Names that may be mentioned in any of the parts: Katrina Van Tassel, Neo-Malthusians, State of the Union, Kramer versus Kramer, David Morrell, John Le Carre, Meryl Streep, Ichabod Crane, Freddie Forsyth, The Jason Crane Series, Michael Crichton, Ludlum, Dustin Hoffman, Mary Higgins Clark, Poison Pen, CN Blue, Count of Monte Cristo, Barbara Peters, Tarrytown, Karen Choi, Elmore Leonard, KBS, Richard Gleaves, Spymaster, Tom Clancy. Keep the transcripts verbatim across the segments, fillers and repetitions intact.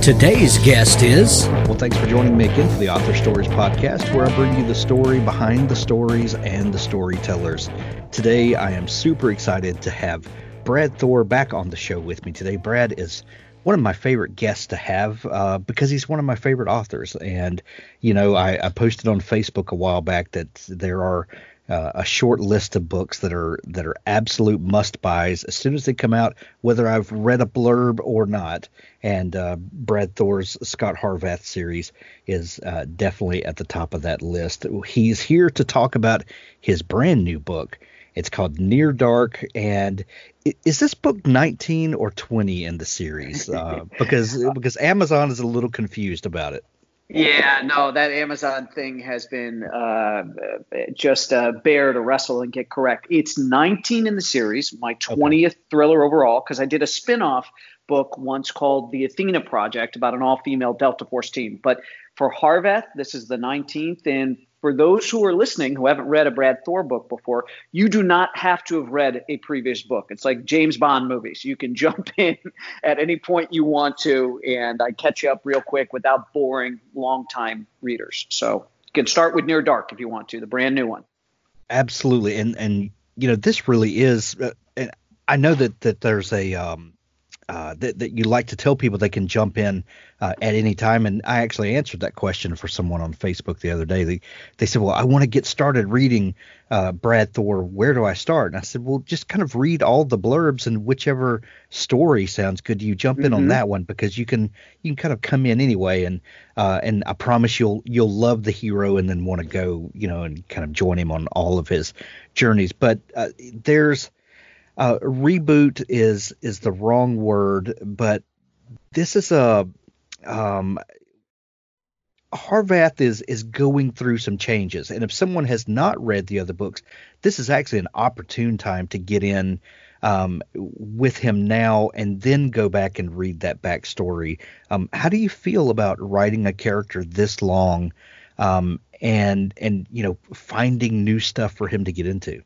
Today's guest is... Well, thanks for joining me again for the Author Stories Podcast, where I bring you the story behind the stories and the storytellers. Today, I am super excited to have Brad Thor back on the show with me today. Brad is one of my favorite guests to have uh, because he's one of my favorite authors. And, you know, I, I posted on Facebook a while back that there are... Uh, a short list of books that are that are absolute must-buys as soon as they come out, whether I've read a blurb or not. And uh, Brad Thor's Scott Harvath series is uh, definitely at the top of that list. He's here to talk about his brand new book. It's called Near Dark, and is this book nineteen or twenty in the series? Uh, because because Amazon is a little confused about it. Yeah, no, that Amazon thing has been uh, just a bear to wrestle and get correct. It's nineteen in the series, my twentieth okay. thriller overall, because I did a spin-off book once called The Athena Project about an all-female Delta Force team. But for Harvath, this is the nineteenth, and for those who are listening who haven't read a Brad Thor book before, you do not have to have read a previous book. It's like James Bond movies. You can jump in at any point you want to, and I catch you up real quick without boring long-time readers. So you can start with Near Dark if you want to, the brand new one. Absolutely. And, and you know, this really is uh, – and I know that, that there's a um, – Uh, that, that you like to tell people they can jump in uh, at any time. And I actually answered that question for someone on Facebook the other day. They, they said, well, I want to get started reading uh, Brad Thor. Where do I start? And I said, well, just kind of read all the blurbs and whichever story sounds good to you, jump in mm-hmm. on that one, because you can you can kind of come in anyway. And uh, and I promise you'll you'll love the hero and then want to go, you know, and kind of join him on all of his journeys. But uh, there's... Uh, reboot is is the wrong word, but this is a um, Harvath is is going through some changes, and if someone has not read the other books, this is actually an opportune time to get in um, with him now, and then go back and read that backstory. Um, how do you feel about writing a character this long, um, and and you know finding new stuff for him to get into?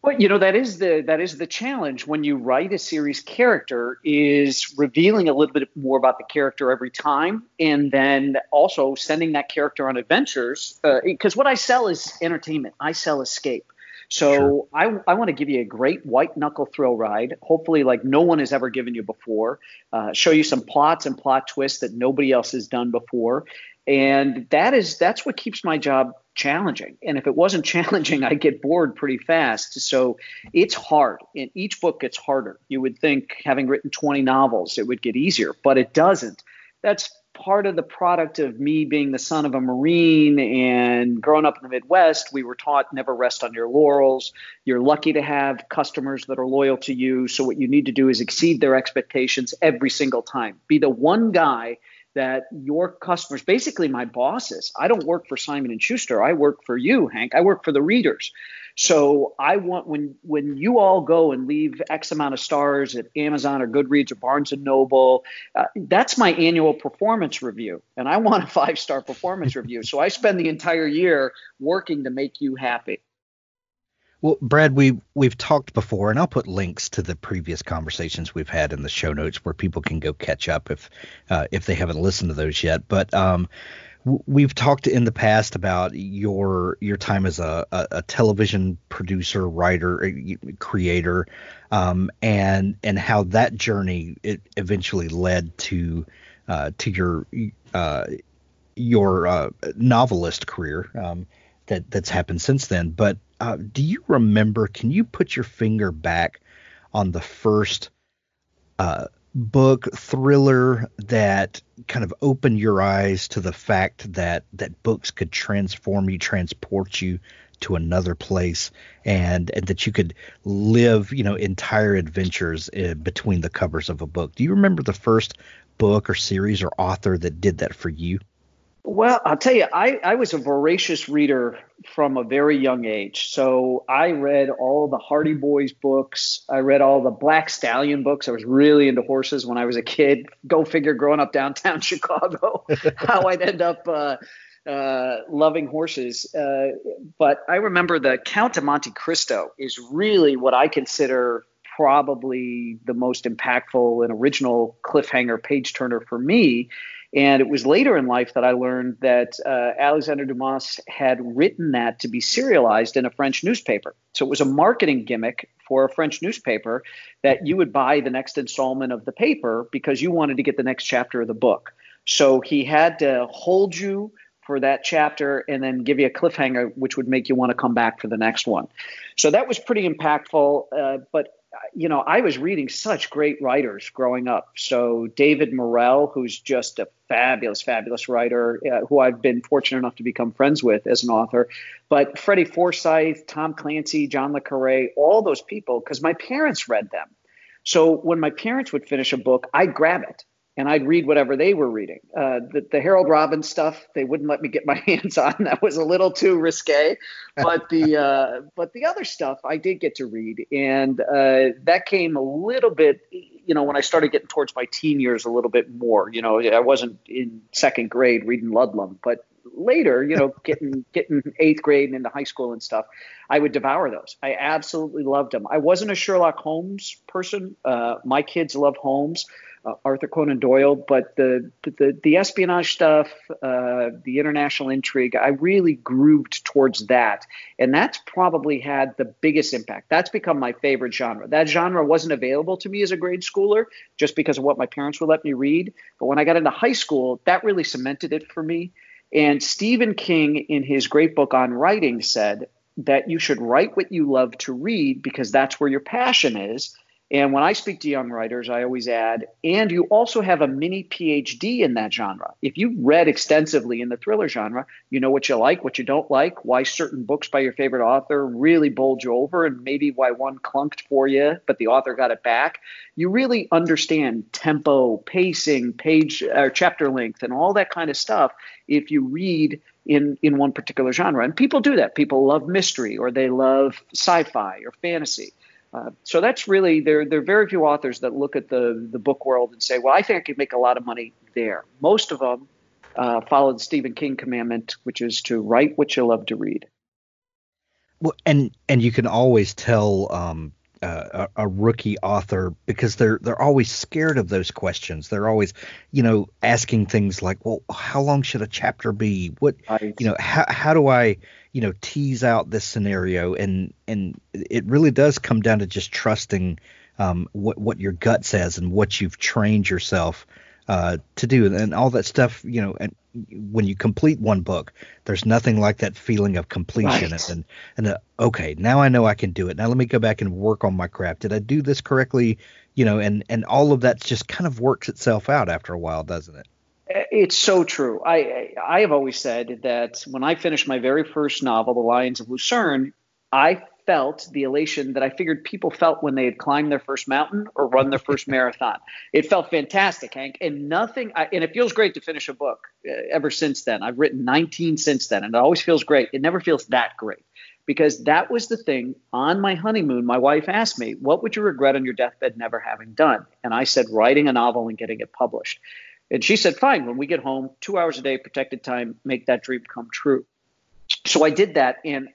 Well, you know, that is the that is the challenge when you write a series character, is revealing a little bit more about the character every time, and then also sending that character on adventures, because uh, what I sell is entertainment. I sell escape. So sure. I, I want to give you a great white knuckle thrill ride, hopefully like no one has ever given you before, uh, show you some plots and plot twists that nobody else has done before. And that is that's what keeps my job challenging. And if it wasn't challenging, I'd get bored pretty fast. So it's hard, and each book gets harder. You would think, having written twenty novels, it would get easier, but it doesn't. That's part of the product of me being the son of a Marine and growing up in the Midwest. We were taught never rest on your laurels. You're lucky to have customers that are loyal to you. So what you need to do is exceed their expectations every single time. Be the one guy that your customers, basically my bosses — I don't work for Simon and Schuster. I work for you, Hank. I work for the readers. So I want, when when you all go and leave X amount of stars at Amazon or Goodreads or Barnes and Noble, uh, that's my annual performance review, and I want a five-star performance review. So I spend the entire year working to make you happy. Well, Brad, we, we've talked before, and I'll put links to the previous conversations we've had in the show notes where people can go catch up if uh, if they haven't listened to those yet. But um, we've talked in the past about your your time as a, a, a television producer, writer, creator, um, and and how that journey it eventually led to uh, to your uh, your uh, novelist career um, that that's happened since then. But Uh, do you remember, can you put your finger back on the first uh, book, thriller, that kind of opened your eyes to the fact that, that books could transform you, transport you to another place, and, and that you could live, you know, entire adventures uh, between the covers of a book? Do you remember the first book or series or author that did that for you? Well, I'll tell you, I, I was a voracious reader from a very young age. So I read all the Hardy Boys books. I read all the Black Stallion books. I was really into horses when I was a kid. Go figure, growing up downtown Chicago, how I'd end up uh, uh, loving horses. Uh, but I remember the Count of Monte Cristo is really what I consider probably the most impactful and original cliffhanger page turner for me. And it was later in life that I learned that uh, Alexandre Dumas had written that to be serialized in a French newspaper. So it was a marketing gimmick for a French newspaper that you would buy the next installment of the paper because you wanted to get the next chapter of the book. So he had to hold you for that chapter and then give you a cliffhanger, which would make you want to come back for the next one. So that was pretty impactful. Uh, but you know, I was reading such great writers growing up. So David Morrell, who's just a fabulous, fabulous writer, uh, who I've been fortunate enough to become friends with as an author. But Freddie Forsyth, Tom Clancy, John Le Carre, all those people, because my parents read them. So when my parents would finish a book, I'd grab it and I'd read whatever they were reading. Uh, the, the Harold Robbins stuff, they wouldn't let me get my hands on. That was a little too risque. But the uh, but the other stuff I did get to read. And uh, that came a little bit, you know, when I started getting towards my teen years a little bit more. You know, I wasn't in second grade reading Ludlum. But later, you know, getting getting eighth grade and into high school and stuff, I would devour those. I absolutely loved them. I wasn't a Sherlock Holmes person. Uh, my kids love Holmes. Uh, Arthur Conan Doyle, but the the, the espionage stuff, uh, the international intrigue, I really grooved towards that. And that's probably had the biggest impact. That's become my favorite genre. That genre wasn't available to me as a grade schooler just because of what my parents would let me read. But when I got into high school, that really cemented it for me. And Stephen King, in his great book on writing, said that you should write what you love to read because that's where your passion is. And when I speak to young writers, I always add, and you also have a mini PhD in that genre. If you've read extensively in the thriller genre, you know what you like, what you don't like, why certain books by your favorite author really bowled you over, and maybe why one clunked for you, but the author got it back. You really understand tempo, pacing, page or chapter length, and all that kind of stuff if you read in in one particular genre. And people do that. People love mystery, or they love sci-fi or fantasy. Uh, so that's really, there there are very few authors that look at the, the book world and say, well, I think I could make a lot of money there. Most of them uh, follow the Stephen King commandment, which is to write what you love to read. Well, and and you can always tell um, uh, a, a rookie author because they're they're always scared of those questions. They're always, you know, asking things like, well, how long should a chapter be? What, right. you know, how how do I you know, tease out this scenario, and and it really does come down to just trusting um, what what your gut says and what you've trained yourself uh, to do, and, and all that stuff. You know, and when you complete one book, there's nothing like that feeling of completion. Right. And and uh, okay, now I know I can do it. Now let me go back and work on my craft. Did I do this correctly? You know, and and all of that just kind of works itself out after a while, doesn't it? It's so true. I I have always said that when I finished my very first novel, The Lions of Lucerne, I felt the elation that I figured people felt when they had climbed their first mountain or run their first marathon. It felt fantastic, Hank. And nothing – and it feels great to finish a book ever since then. I've written nineteen since then, and it always feels great. It never feels that great. Because that was the thing on my honeymoon. My wife asked me, what would you regret on your deathbed never having done? And I said, writing a novel and getting it published. And she said, fine, when we get home, two hours a day, protected time, make that dream come true. So I did that. And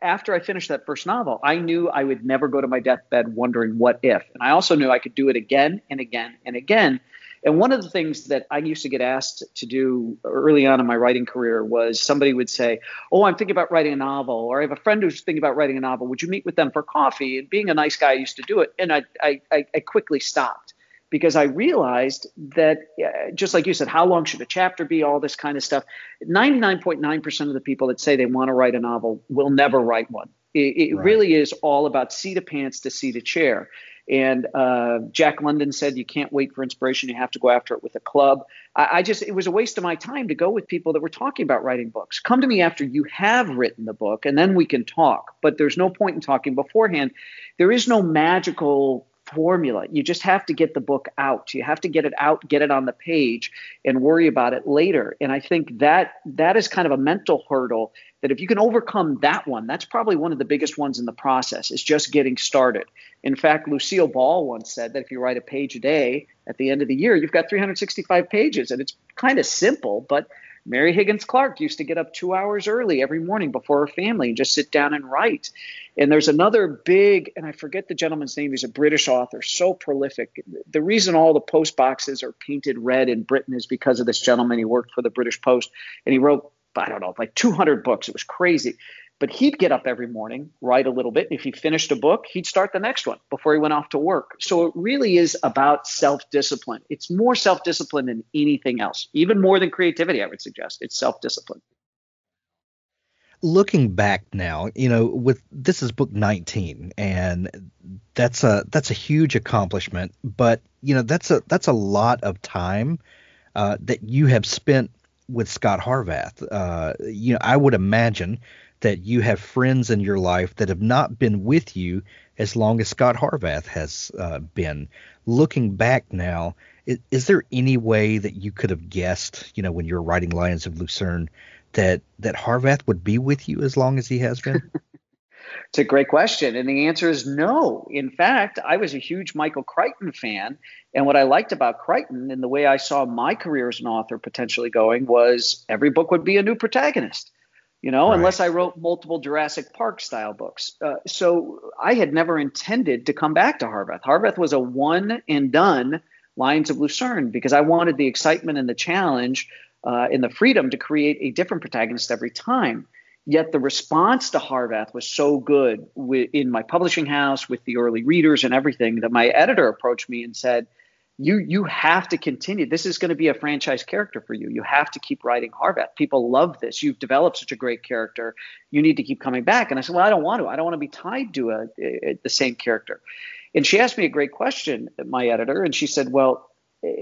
after I finished that first novel, I knew I would never go to my deathbed wondering what if. And I also knew I could do it again and again and again. And one of the things that I used to get asked to do early on in my writing career was somebody would say, oh, I'm thinking about writing a novel, or I have a friend who's thinking about writing a novel. Would you meet with them for coffee? And being a nice guy, I used to do it. And I, I, I quickly stopped. Because I realized that, uh, just like you said, how long should a chapter be, all this kind of stuff. ninety-nine point nine percent of the people that say they want to write a novel will never write one. It, it right. really is all about seat of pants to seat of chair. And uh, Jack London said, you can't wait for inspiration. You have to go after it with a club. I, I just, it was a waste of my time to go with people that were talking about writing books. Come to me after you have written the book, and then we can talk. But there's no point in talking beforehand. There is no magical formula. You just have to get the book out. You have to get it out, get it on the page, and worry about it later. And I think that that is kind of a mental hurdle that if you can overcome that one, that's probably one of the biggest ones in the process, is just getting started. In fact, Lucille Ball once said that if you write a page a day, at the end of the year, you've got three hundred sixty-five pages. And it's kind of simple, but Mary Higgins Clark used to get up two hours early every morning before her family and just sit down and write. And there's another big, and I forget the gentleman's name, he's a British author, so prolific. The reason all the post boxes are painted red in Britain is because of this gentleman. He worked for the British Post, and he wrote, I don't know, like two hundred books. It was crazy. But he'd get up every morning, write a little bit. If he finished a book, he'd start the next one before he went off to work. So it really is about self-discipline. It's more self-discipline than anything else, even more than creativity, I would suggest. It's self-discipline. Looking back now, you know, with this is book nineteen, and that's a that's a huge accomplishment. But, you know, that's a that's a lot of time uh, that you have spent with Scott Harvath. Uh, you know, I would imagine that you have friends in your life that have not been with you as long as Scott Harvath has uh, been. Looking back now, is, is there any way that you could have guessed, you know, when you were writing Lions of Lucerne, that that Harvath would be with you as long as he has been? It's a great question. And the answer is no. In fact, I was a huge Michael Crichton fan. And what I liked about Crichton and the way I saw my career as an author potentially going was every book would be a new protagonist, you know, right, unless I wrote multiple Jurassic Park style books. Uh, so I had never intended to come back to Harvath. Harvath was a one and done Lions of Lucerne because I wanted the excitement and the challenge uh, and the freedom to create a different protagonist every time. Yet the response to Harvath was so good w- in my publishing house with the early readers and everything that my editor approached me and said, you you have to continue. This is going to be a franchise character for you. You have to keep writing Harvath. People love this. You've developed such a great character. You need to keep coming back. And I said, well, I don't want to. I don't want to be tied to a, a, the same character. And she asked me a great question, my editor, and she said, well,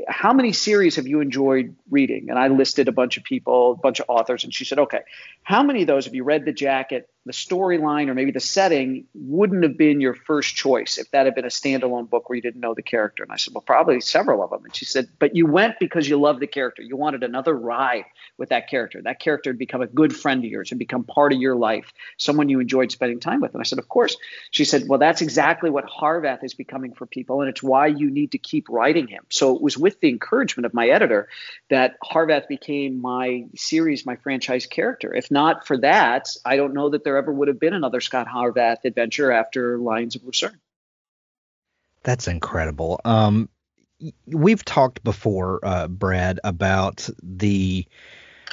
how many series have you enjoyed reading? And I listed a bunch of people, a bunch of authors. And she said, okay, how many of those, if you read the jacket, the storyline, or maybe the setting wouldn't have been your first choice if that had been a standalone book where you didn't know the character? And I said, well, probably several of them. And she said, but you went because you loved the character. You wanted another ride with that character. That character had become a good friend of yours and become part of your life, someone you enjoyed spending time with. And I said, of course. She said, well, that's exactly what Harvath is becoming for people, and it's why you need to keep writing him. So it was with the encouragement of my editor that Harvath became my series, my franchise character. If not for that, I don't know that there ever would have been another Scott Harvath adventure after Lions of Lucerne. That's incredible. Um, we've talked before, uh, Brad, about the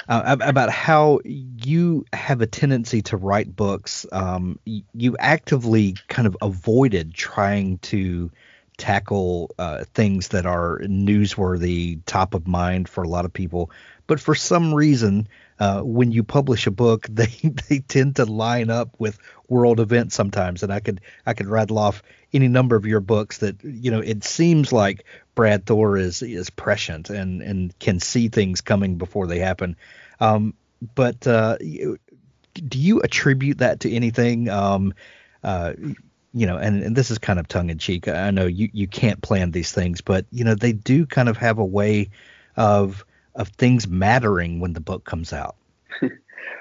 uh, about how you have a tendency to write books. Um, you actively kind of avoided trying to tackle uh, things that are newsworthy, top of mind for a lot of people. But for some reason, uh, when you publish a book, they, they tend to line up with world events sometimes. And I could I could rattle off any number of your books that, you know, it seems like Brad Thor is is prescient and, and can see things coming before they happen. Um, but uh, do you attribute that to anything? Um, uh, you know, and, and this is kind of tongue in cheek. I know you, you can't plan these things, but, you know, they do kind of have a way of of things mattering when the book comes out.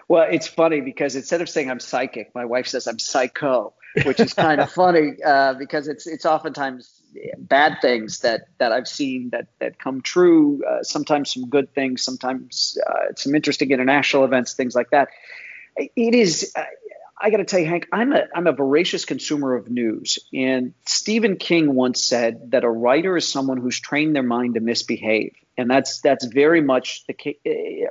Well, it's funny because instead of saying I'm psychic, my wife says I'm psycho, which is kind of funny uh, because it's it's oftentimes bad things that, that I've seen that, that come true, uh, sometimes some good things, sometimes uh, some interesting international events, things like that. It is, I, I got to tell you, Hank, I'm a I'm a voracious consumer of news. And Stephen King once said that a writer is someone who's trained their mind to misbehave. And that's that's very much the case.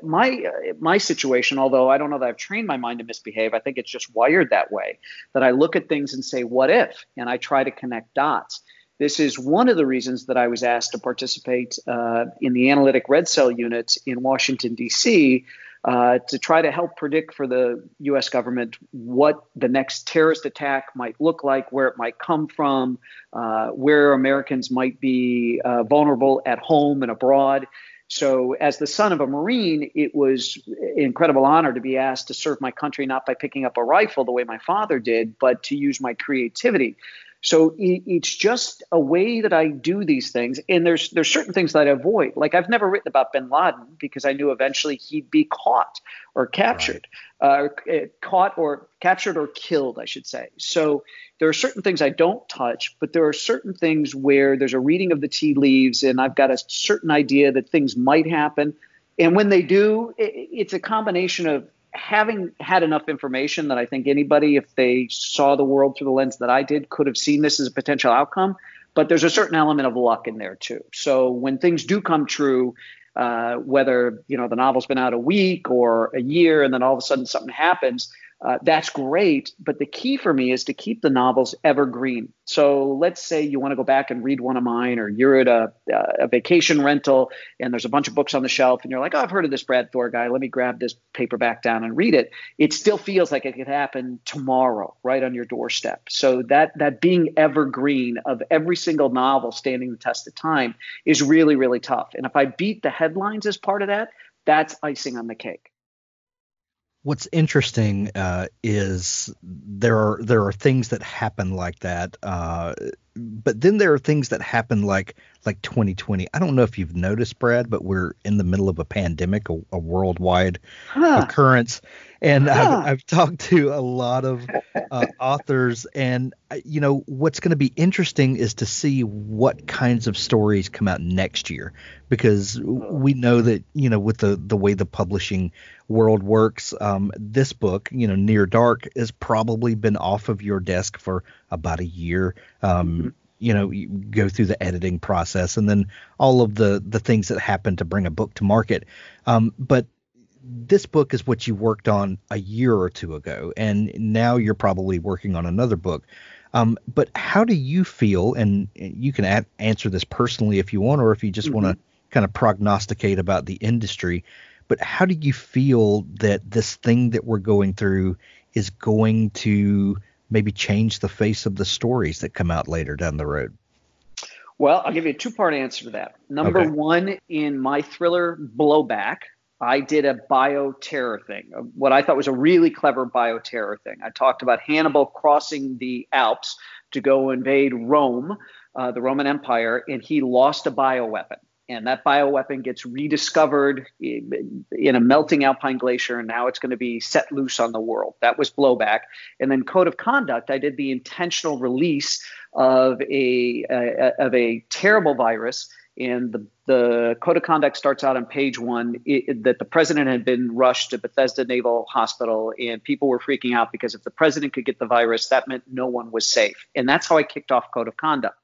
My my situation, although I don't know that I've trained my mind to misbehave, I think it's just wired that way, that I look at things and say, what if? And I try to connect dots. This is one of the reasons that I was asked to participate uh, in the analytic red cell unit in Washington, D C, uh, to try to help predict for the U S government what the next terrorist attack might look like, where it might come from, uh, where Americans might be uh, vulnerable at home and abroad. So as the son of a Marine, it was an incredible honor to be asked to serve my country, not by picking up a rifle the way my father did, but to use my creativity. So it's just a way that I do these things. And there's there's certain things that I avoid. Like I've never written about bin Laden because I knew eventually he'd be caught or captured, right. uh, caught or captured or killed, I should say. So there are certain things I don't touch, but there are certain things where there's a reading of the tea leaves and I've got a certain idea that things might happen. And when they do, it's a combination of having had enough information that I think anybody, if they saw the world through the lens that I did, could have seen this as a potential outcome. But there's a certain element of luck in there, too. So when things do come true, uh, whether, you know, the novel's been out a week or a year and then all of a sudden something happens, uh, that's great. But the key for me is to keep the novels evergreen. So let's say you want to go back and read one of mine, or you're at a, uh, a vacation rental and there's a bunch of books on the shelf and you're like, oh, I've heard of this Brad Thor guy. Let me grab this paperback down and read it. It still feels like it could happen tomorrow right on your doorstep. So that that being evergreen of every single novel standing the test of time is really, really tough. And if I beat the headlines as part of that, that's icing on the cake. What's interesting uh, is there are there are things that happen like that, uh, but then there are things that happen like like twenty twenty. I don't know if you've noticed, Brad, but we're in the middle of a pandemic, a, a worldwide huh. occurrence, and huh. I've, I've talked to a lot of uh, authors, and you know what's going to be interesting is to see what kinds of stories come out next year, because we know that you know with the the way the publishing world works, um this book, you know Near Dark, has probably been off of your desk for about a year. um mm-hmm. You know you go through the editing process and then all of the the things that happen to bring a book to market, um but this book is what you worked on a year or two ago, and now you're probably working on another book. Um but how do you feel, and you can add, answer this personally if you want, or if you just mm-hmm. want to kind of prognosticate about the industry, but how do you feel that this thing that we're going through is going to maybe change the face of the stories that come out later down the road? Well, I'll give you a two-part answer to that. Number okay. one, in my thriller Blowback, I did a bioterror thing, what I thought was a really clever bioterror thing. I talked about Hannibal crossing the Alps to go invade Rome, uh, the Roman Empire, and he lost a bioweapon. And that bioweapon gets rediscovered in a melting alpine glacier, and now it's going to be set loose on the world. That was Blowback. And then Code of Conduct, I did the intentional release of a, a of a terrible virus. And the, the Code of Conduct starts out on page one, it, that the president had been rushed to Bethesda Naval Hospital, and people were freaking out because if the president could get the virus, that meant no one was safe. And that's how I kicked off Code of Conduct.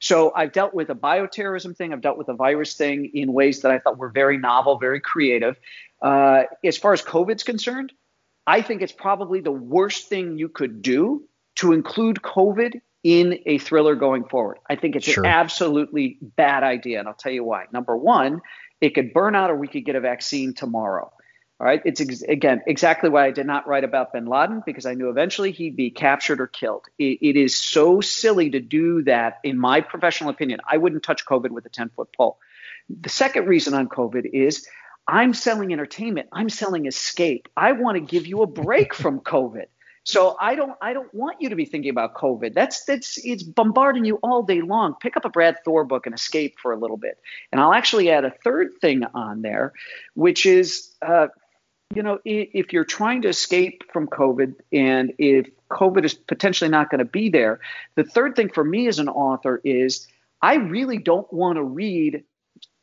So I've dealt with a bioterrorism thing. I've dealt with a virus thing in ways that I thought were very novel, very creative. Uh, as far as COVID's concerned, I think it's probably the worst thing you could do to include COVID in a thriller going forward. I think it's sure. an absolutely bad idea, and I'll tell you why. Number one, it could burn out or we could get a vaccine tomorrow. All right. It's, ex- again, exactly why I did not write about bin Laden, because I knew eventually he'd be captured or killed. It, it is so silly to do that, in my professional opinion. I wouldn't touch COVID with a ten-foot pole. The second reason on COVID is I'm selling entertainment. I'm selling escape. I want to give you a break from COVID. So I don't I don't want you to be thinking about COVID. That's that's it's bombarding you all day long. Pick up a Brad Thor book and escape for a little bit. And I'll actually add a third thing on there, which is uh, you know, if you're trying to escape from COVID and if COVID is potentially not going to be there, the third thing for me as an author is I really don't want to read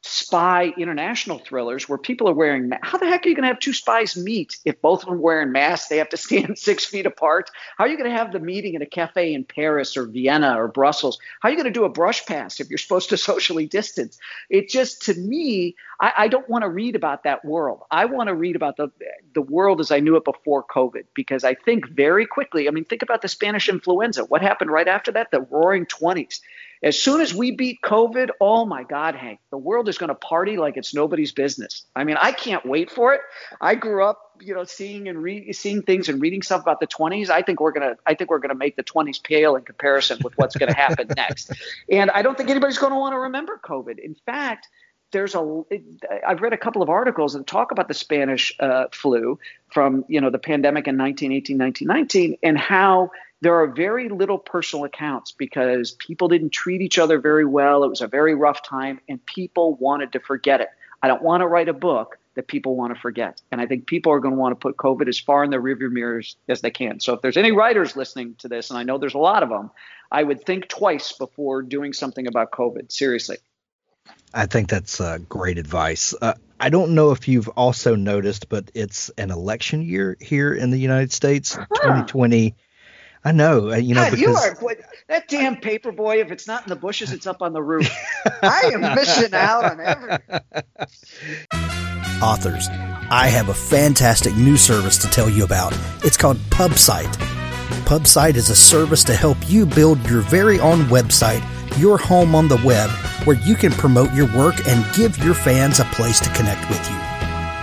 spy international thrillers where people are wearing masks. How the heck are you going to have two spies meet if both of them are wearing masks? They have to stand six feet apart. How are you going to have the meeting in a cafe in Paris or Vienna or Brussels? How are you going to do a brush pass if you're supposed to socially distance? It just, to me, I, I don't want to read about that world. I want to read about the the world as I knew it before COVID, because I think very quickly, I mean, think about the Spanish influenza. What happened right after that? The Roaring Twenties. As soon as we beat COVID, oh my God, Hank, the world is going to party like it's nobody's business. I mean, I can't wait for it. I grew up, you know, seeing and re- seeing things and reading stuff about the twenties. I think we're gonna, I think we're gonna make the twenties pale in comparison with what's going to happen next. And I don't think anybody's going to want to remember COVID. In fact, there's a. I've read a couple of articles that talk about the Spanish uh, flu from you know the pandemic in nineteen eighteen, nineteen nineteen, and how there are very little personal accounts because people didn't treat each other very well. It was a very rough time, and people wanted to forget it. I don't want to write a book that people want to forget. And I think people are going to want to put COVID as far in their rearview mirrors as they can. So if there's any writers listening to this, and I know there's a lot of them, I would think twice before doing something about COVID. Seriously. I think that's uh, great advice. Uh, I don't know if you've also noticed, but it's an election year here in the United States, huh. twenty twenty. I know, you know, God, because you are, boy, that damn paper boy, if it's not in the bushes, it's up on the roof. I am missing out on everything. Authors, I have a fantastic new service to tell you about. It's called PubSite. PubSite is a service to help you build your very own website, your home on the web, where you can promote your work and give your fans a place to connect with you.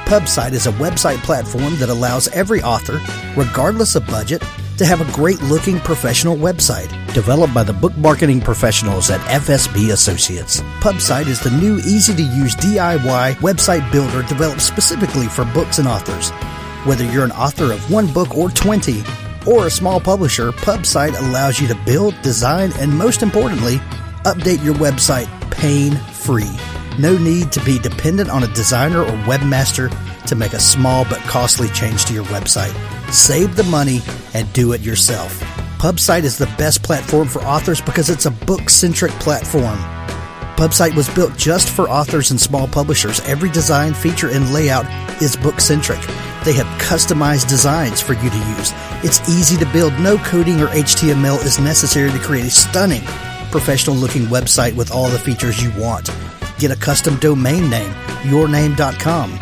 PubSite is a website platform that allows every author, regardless of budget, to have a great-looking professional website developed by the book marketing professionals at F S B Associates. PubSite is the new, easy-to-use D I Y website builder developed specifically for books and authors. Whether you're an author of one book or twenty, or a small publisher, PubSite allows you to build, design, and most importantly, update your website pain-free. No need to be dependent on a designer or webmaster to make a small but costly change to your website. Save the money and do it yourself. PubSite is the best platform for authors because it's a book-centric platform. PubSite was built just for authors and small publishers. Every design, feature, and layout is book-centric. They have customized designs for you to use. It's easy to build. No coding or H T M L is necessary to create a stunning, professional-looking website with all the features you want. Get a custom domain name, your name dot com.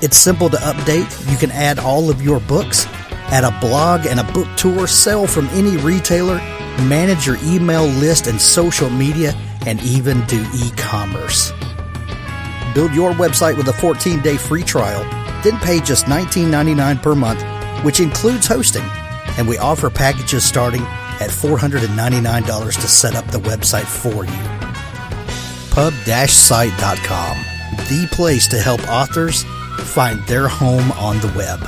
It's simple to update. You can add all of your books, add a blog and a book tour, sell from any retailer, manage your email list and social media, and even do e-commerce. Build your website with a fourteen-day free trial, then pay just nineteen ninety-nine dollars per month, which includes hosting. And we offer packages starting at four hundred ninety-nine dollars to set up the website for you. pub dash site dot com, the place to help authors find their home on the web.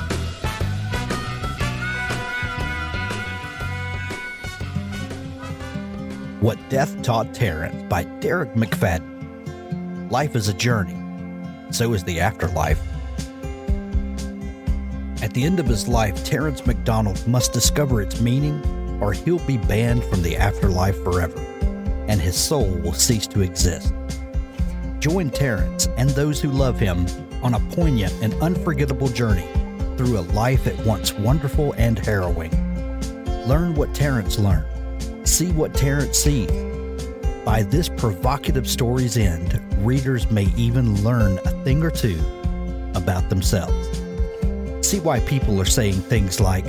What Death Taught Terrence by Derek McFadden. Life is a journey. So is the afterlife. At the end of his life, Terrence MacDonald must discover its meaning, or he'll be banned from the afterlife forever, and his soul will cease to exist. Join Terrence and those who love him on a poignant and unforgettable journey through a life at once wonderful and harrowing. Learn what Terrence learned. See what Terrence sees. By this provocative story's end, readers may even learn a thing or two about themselves. See why people are saying things like,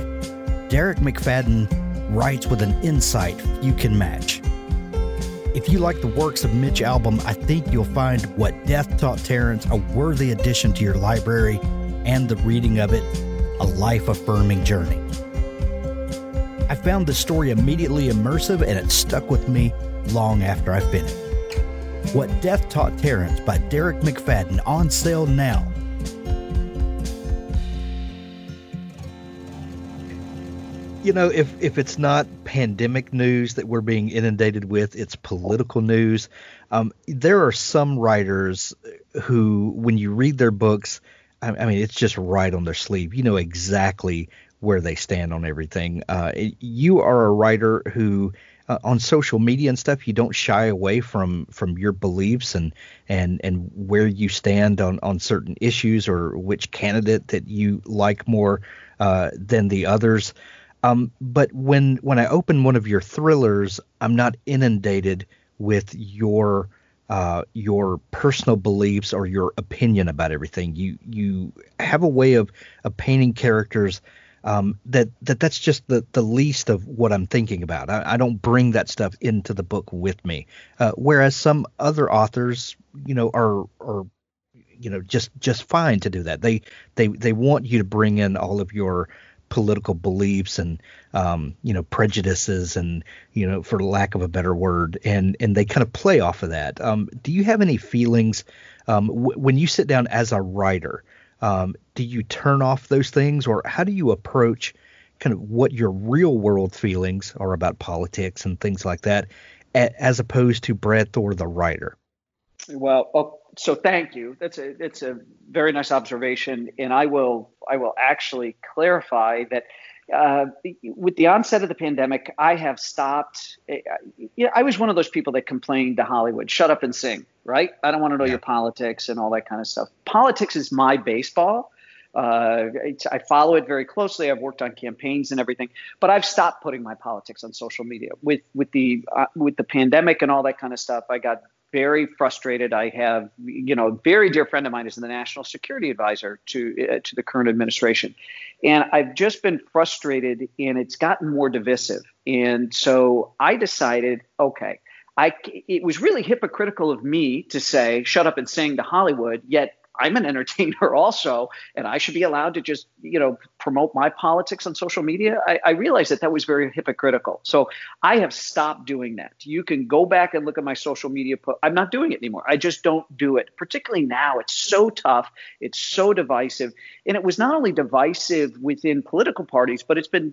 Derek McFadden writes with an insight you can match. If you like the works of Mitch Albom, I think you'll find What Death Taught Terrence a worthy addition to your library, and the reading of it a life-affirming journey. I found this story immediately immersive, and it stuck with me long after I finished. What Death Taught Terrence by Derek McFadden, on sale now. You know, if, if it's not pandemic news that we're being inundated with, it's political news. Um, there are some writers who, when you read their books, I, I mean, it's just right on their sleeve. You know exactly where they stand on everything. Uh, it, you are a writer who, uh, on social media and stuff, you don't shy away from, from your beliefs and, and, and where you stand on, on certain issues, or which candidate that you like more uh, than the others. Um, but when when I open one of your thrillers, I'm not inundated with your uh, your personal beliefs or your opinion about everything. You you have a way of, of painting characters um, that, that that's just the, the least of what I'm thinking about. I, I don't bring that stuff into the book with me, uh, whereas some other authors, you know, are are you know just just fine to do that. They they they want you to bring in all of your political beliefs and um, you know prejudices and you know for lack of a better word, and and they kind of play off of that. Um, do you have any feelings um, w- when you sit down as a writer? Um, do you turn off those things, or how do you approach kind of what your real world feelings are about politics and things like that, as opposed to Brad Thor, the writer. Well, oh, so thank you. That's a that's a very nice observation, and I will I will actually clarify that. Uh, with the onset of the pandemic, I have stopped. I, I was one of those people that complained to Hollywood, shut up and sing, right? I don't want to know yeah. your politics and all that kind of stuff. Politics is my baseball. Uh, I follow it very closely. I've worked on campaigns and everything, but I've stopped putting my politics on social media with, with the, uh, with the pandemic and all that kind of stuff. I got very frustrated. I have, you know, a very dear friend of mine is the national security advisor to uh, to the current administration. And I've just been frustrated, and it's gotten more divisive. And so I decided, okay, I, it was really hypocritical of me to say, shut up and sing to Hollywood, yet I'm an entertainer also, and I should be allowed to just, you know, promote my politics on social media. I, I realized that that was very hypocritical. So I have stopped doing that. You can go back and look at my social media post. I'm not doing it anymore. I just don't do it, particularly now. It's so tough. It's so divisive. And it was not only divisive within political parties, but it's been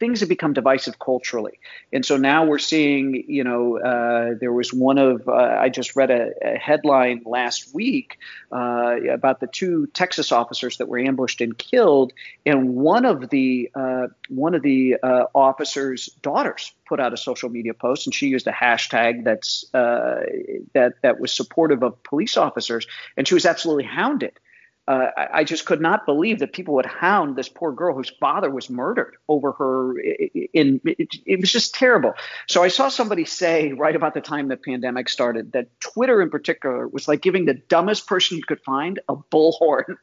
things have become divisive culturally. And so now we're seeing, you know, uh, there was one of, uh, I just read a, a headline last week uh, about the two Texas officers that were ambushed and killed. And one of the, uh, one of the uh, officers' daughters put out a social media post, and she used a hashtag that's, uh, that, that was supportive of police officers. And she was absolutely hounded. Uh, I, I just could not believe that people would hound this poor girl whose father was murdered over her. In, in it, it was just terrible. So I saw somebody say right about the time the pandemic started that Twitter in particular was like giving the dumbest person you could find a bullhorn.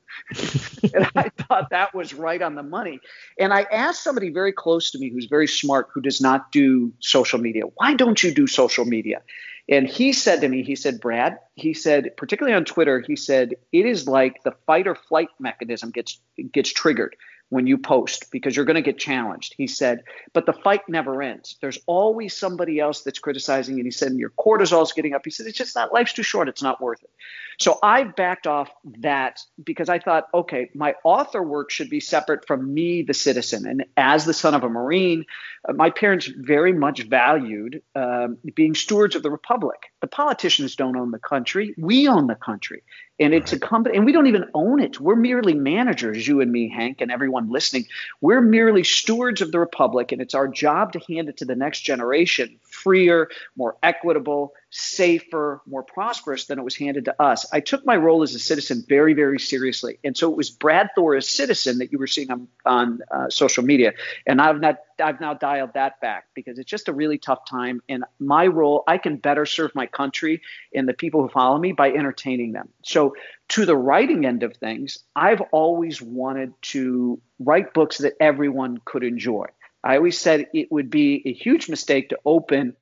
And I thought that was right on the money. And I asked somebody very close to me who's very smart, who does not do social media, why don't you do social media? And he said to me, he said, Brad, he said, particularly on Twitter, he said, it is like the fight or flight mechanism gets gets triggered when you post because you're going to get challenged. He said, but the fight never ends. There's always somebody else that's criticizing. And he said, your cortisol is getting up. He said, it's just not, life's too short. It's not worth it. So I backed off that because I thought, okay, my author work should be separate from me, the citizen. And as the son of a Marine, my parents very much valued um, being stewards of the Republic. The politicians don't own the country. We own the country. And it's a company, and we don't even own it. We're merely managers, you and me, Hank, and everyone listening. We're merely stewards of the Republic, and it's our job to hand it to the next generation freer, more equitable, safer, more prosperous than it was handed to us. I took my role as a citizen very, very seriously. And so it was Brad Thor as citizen that you were seeing on, on uh, social media. And I've not, I've now dialed that back because it's just a really tough time. And my role, I can better serve my country and the people who follow me by entertaining them. So to the writing end of things, I've always wanted to write books that everyone could enjoy. I always said it would be a huge mistake to open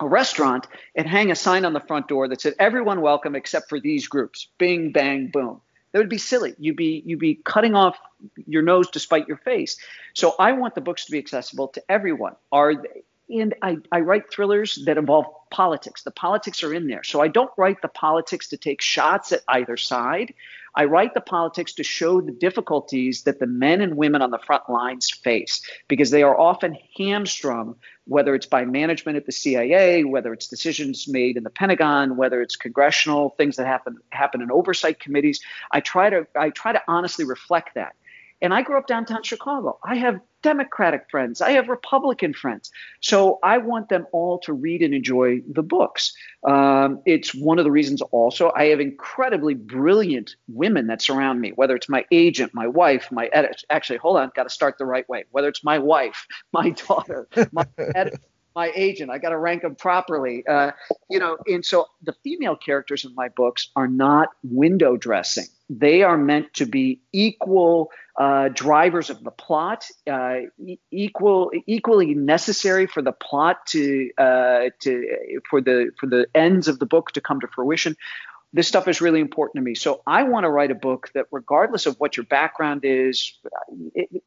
a restaurant and hang a sign on the front door that said, everyone welcome except for these groups, bing, bang, boom. That would be silly. You'd be, you'd be cutting off your nose to spite your face. So I want the books to be accessible to everyone. Are they? And I, I write thrillers that involve politics. The politics are in there. So I don't write the politics to take shots at either side. I write the politics to show the difficulties that the men and women on the front lines face, because they are often hamstrung, whether it's by management at the C I A, whether it's decisions made in the Pentagon, whether it's congressional things that happen happen in oversight committees. I try to I try to honestly reflect that. And I grew up downtown Chicago. I have Democratic friends. I have Republican friends. So I want them all to read and enjoy the books. Um, it's one of the reasons also I have incredibly brilliant women that surround me, whether it's my agent, my wife, my editor. Actually, hold on. Got to start the right way. Whether it's my wife, my daughter, my editor. My agent, I got to rank them properly, uh, you know, and so the female characters in my books are not window dressing. They are meant to be equal uh, drivers of the plot, uh, equal, equally necessary for the plot to uh, to for the for the ends of the book to come to fruition. This stuff is really important to me. So I want to write a book that, regardless of what your background is, it,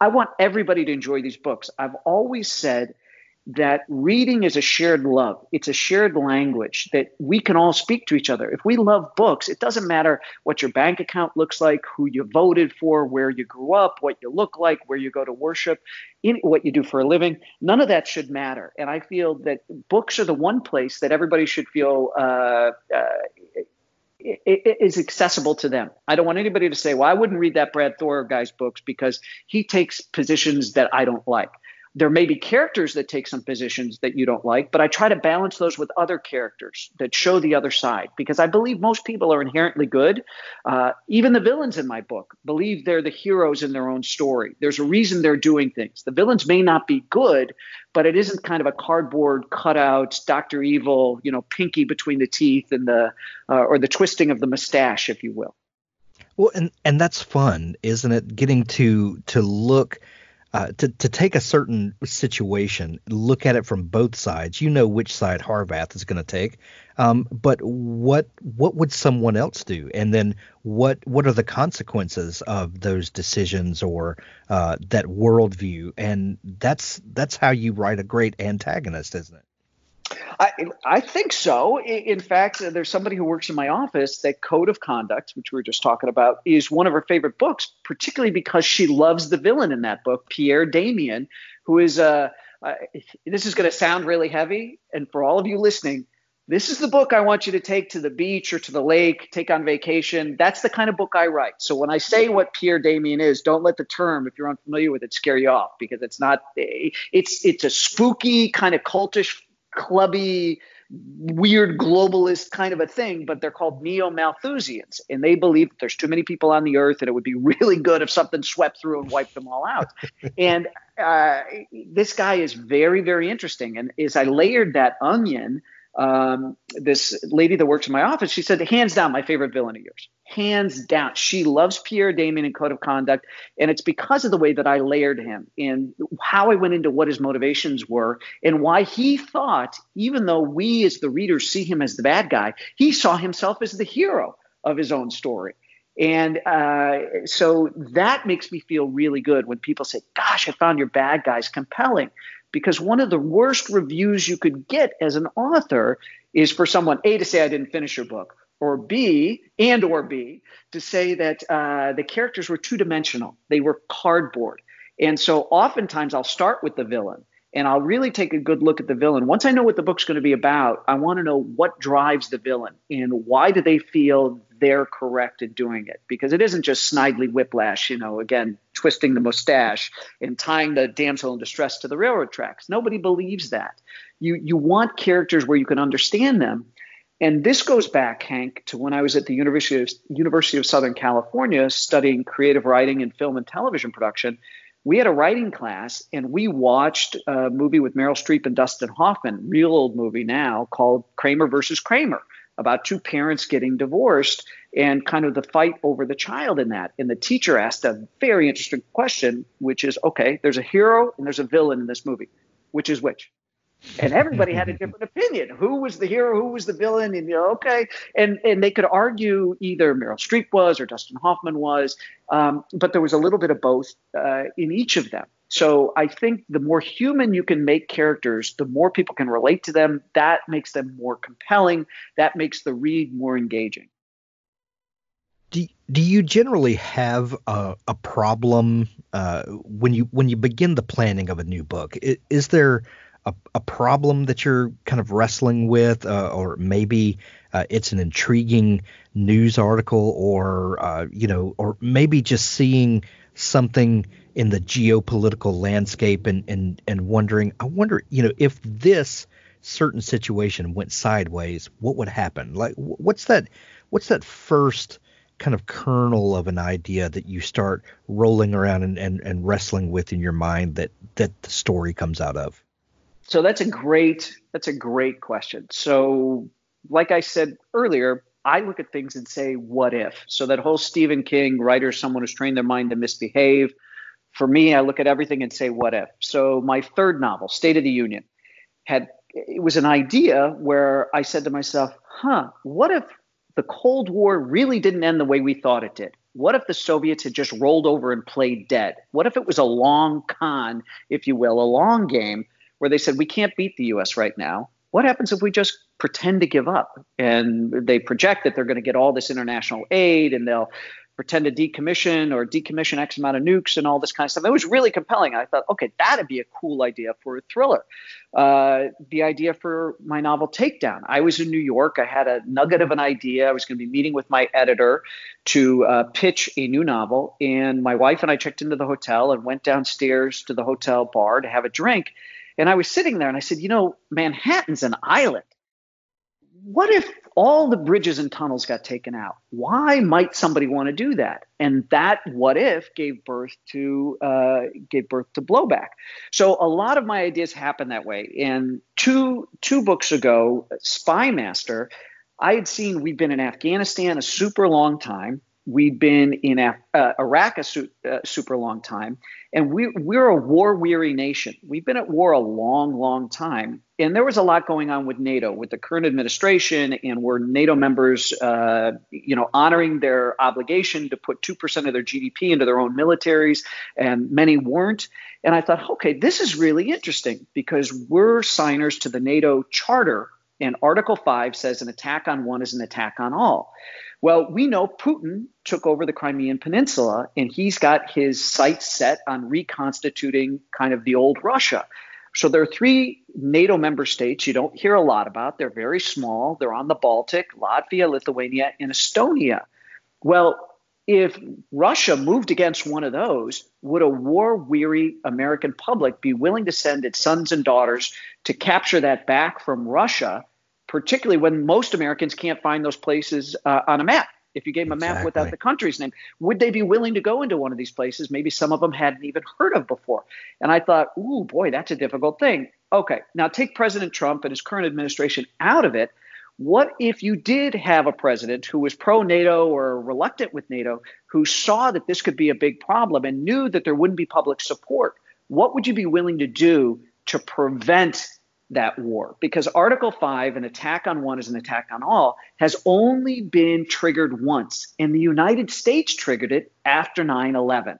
I want everybody to enjoy these books. I've always said that reading is a shared love. It's a shared language that we can all speak to each other. If we love books, it doesn't matter what your bank account looks like, who you voted for, where you grew up, what you look like, where you go to worship, in what you do for a living. None of that should matter. And I feel that books are the one place that everybody should feel uh, uh, it, it is accessible to them. I don't want anybody to say, well, I wouldn't read that Brad Thor guy's books because he takes positions that I don't like. There may be characters that take some positions that you don't like, but I try to balance those with other characters that show the other side, because I believe most people are inherently good. Uh, even the villains in my book believe they're the heroes in their own story. There's a reason they're doing things. The villains may not be good, but it isn't kind of a cardboard cutout, Doctor Evil, you know, pinky between the teeth and the uh, or the twisting of the mustache, if you will. Well, and and that's fun, isn't it? Getting to to look. Uh, to, to take a certain situation, look at it from both sides. You know which side Harvath is going to take, um, but what what would someone else do? And then what what are the consequences of those decisions or uh, that worldview? And that's that's how you write a great antagonist, isn't it? I, I think so. In fact, there's somebody who works in my office that Code of Conduct, which we were just talking about, is one of her favorite books, particularly because she loves the villain in that book, Pierre Damien, who is uh, – uh, this is going to sound really heavy. And for all of you listening, this is the book I want you to take to the beach or to the lake, take on vacation. That's the kind of book I write. So when I say what Pierre Damien is, don't let the term, if you're unfamiliar with it, scare you off, because it's not – it's it's a spooky kind of cultish – clubby, weird globalist kind of a thing, but they're called Neo-Malthusians, and they believe that there's too many people on the earth and it would be really good if something swept through and wiped them all out. And uh, this guy is very, very interesting. And as I layered that onion, um, this lady that works in my office, she said, hands down, my favorite villain of yours. Hands down. She loves Pierre Damien in Code of Conduct, and it's because of the way that I layered him and how I went into what his motivations were and why he thought, even though we as the readers see him as the bad guy, he saw himself as the hero of his own story. And uh, so that makes me feel really good when people say, gosh, I found your bad guys compelling. Because one of the worst reviews you could get as an author is for someone, A, to say I didn't finish your book, or B, and or B, to say that uh, the characters were two-dimensional. They were cardboard. And so oftentimes I'll start with the villain, and I'll really take a good look at the villain. Once I know what the book's going to be about, I want to know what drives the villain and why do they feel they're correct in doing it. Because it isn't just snidely whiplash, you know, again, twisting the mustache and tying the damsel in distress to the railroad tracks. Nobody believes that. You, you want characters where you can understand them. And this goes back, Hank, to when I was at the University of, University of Southern California studying creative writing and film and television production. We had a writing class, and we watched a movie with Meryl Streep and Dustin Hoffman, real old movie now, called Kramer versus Kramer, about two parents getting divorced and kind of the fight over the child in that. And the teacher asked a very interesting question, which is, okay, there's a hero and there's a villain in this movie. Which is which? And everybody had a different opinion. Who was the hero? Who was the villain? And, you know, okay. And and they could argue either Meryl Streep was or Dustin Hoffman was. Um, but there was a little bit of both uh, in each of them. So I think the more human you can make characters, the more people can relate to them. That makes them more compelling. That makes the read more engaging. Do, do you generally have a, a problem uh, when you when you begin the planning of a new book? Is, is there A, a problem that you're kind of wrestling with, uh, or maybe uh, it's an intriguing news article, or uh, you know, or maybe just seeing something in the geopolitical landscape and and and wondering, I wonder, you know, if this certain situation went sideways, what would happen? Like, what's that? What's that first kind of kernel of an idea that you start rolling around and and, and wrestling with in your mind that that the story comes out of? So that's a great that's a great question. So like I said earlier, I look at things and say, what if? So that whole Stephen King writer, someone who's trained their mind to misbehave. For me, I look at everything and say, what if? So my third novel, State of the Union, had it was an idea where I said to myself, huh, what if the Cold War really didn't end the way we thought it did? What if the Soviets had just rolled over and played dead? What if it was a long con, if you will, a long game? where they said, we can't beat the U S right now. What happens if we just pretend to give up? And they project that they're going to get all this international aid, and they'll pretend to decommission or decommission X amount of nukes and all this kind of stuff. It was really compelling. I thought, okay, that'd be a cool idea for a thriller. Uh, the idea for my novel Takedown. I was in New York. I had a nugget of an idea. I was going to be meeting with my editor to uh, pitch a new novel. And my wife and I checked into the hotel and went downstairs to the hotel bar to have a drink. And I was sitting there and I said, you know, Manhattan's an island. What if all the bridges and tunnels got taken out? Why might somebody want to do that? And that what if gave birth to uh, gave birth to Blowback. So a lot of my ideas happened that way. And two two books ago, Spymaster, I had seen we'd been in Afghanistan a super long time. We'd been in Af- uh, Iraq a su- uh, super long time. And we, we're a war-weary nation. We've been at war a long, long time. And there was a lot going on with NATO, with the current administration, and were NATO members, uh, you know, honoring their obligation to put two percent of their G D P into their own militaries, and many weren't. And I thought, okay, this is really interesting because we're signers to the NATO Charter, and Article five says an attack on one is an attack on all. Well, we know Putin took over the Crimean Peninsula, and he's got his sights set on reconstituting kind of the old Russia. So there are three NATO member states you don't hear a lot about. They're very small. They're on the Baltic, Latvia, Lithuania, and Estonia. Well, if Russia moved against one of those, would a war-weary American public be willing to send its sons and daughters to capture that back from Russia, particularly when most Americans can't find those places uh, on a map? If you gave them a map exactly. without the country's name, would they be willing to go into one of these places? Maybe some of them hadn't even heard of before. And I thought, ooh, boy, that's a difficult thing. Okay, now take President Trump and his current administration out of it. What if you did have a president who was pro-NATO or reluctant with NATO, who saw that this could be a big problem and knew that there wouldn't be public support? What would you be willing to do to prevent that war? Because Article five, an attack on one is an attack on all, has only been triggered once, and the United States triggered it after nine eleven.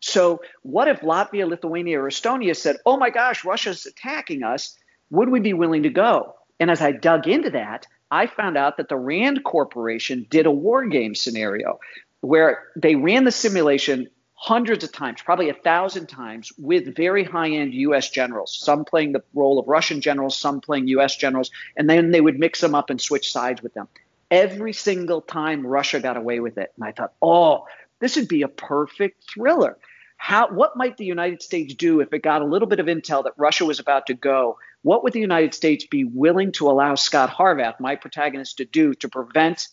So what if Latvia, Lithuania, or Estonia said, oh my gosh, Russia's attacking us, would we be willing to go? And as I dug into that, I found out that the Rand Corporation did a war game scenario where they ran the simulation hundreds of times, probably a thousand times, with very high-end U S generals, some playing the role of Russian generals, some playing U S generals, and then they would mix them up and switch sides with them. Every single time Russia got away with it. And I thought, oh, this would be a perfect thriller. How? What might the United States do if it got a little bit of intel that Russia was about to go? What would the United States be willing to allow Scott Harvath, my protagonist, to do to prevent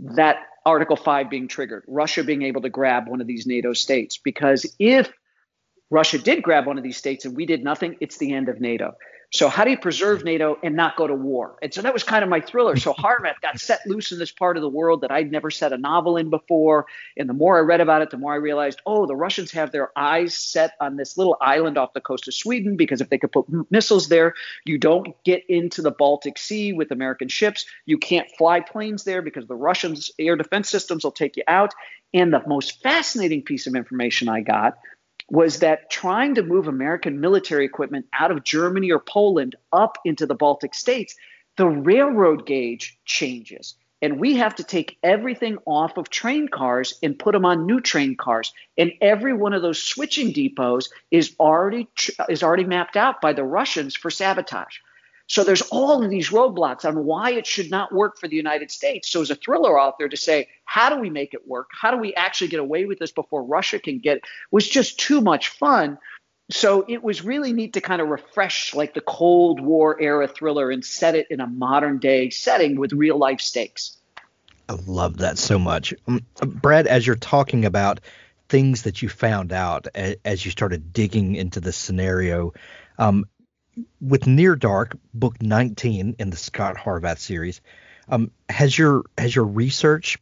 that Article five being triggered, Russia being able to grab one of these NATO states? Because if Russia did grab one of these states and we did nothing, it's the end of NATO. So how do you preserve NATO and not go to war? And so that was kind of my thriller. So Harvath got set loose in this part of the world that I'd never set a novel in before. And the more I read about it, the more I realized, oh, the Russians have their eyes set on this little island off the coast of Sweden, because if they could put missiles there, you don't get into the Baltic Sea with American ships. You can't fly planes there because the Russians' air defense systems will take you out. And the most fascinating piece of information I got was that trying to move American military equipment out of Germany or Poland up into the Baltic states, the railroad gauge changes. And we have to take everything off of train cars and put them on new train cars. And every one of those switching depots is already is already mapped out by the Russians for sabotage. So there's all of these roadblocks on why it should not work for the United States. So as a thriller author to say, how do we make it work? How do we actually get away with this before Russia can get it? Was just too much fun. So it was really neat to kind of refresh like the Cold War era thriller and set it in a modern day setting with real life stakes. I love that so much. Um, Brad, as you're talking about things that you found out as, as you started digging into this scenario, um, with Near Dark, book nineteen in the Scott Harvath series, um, has your has your research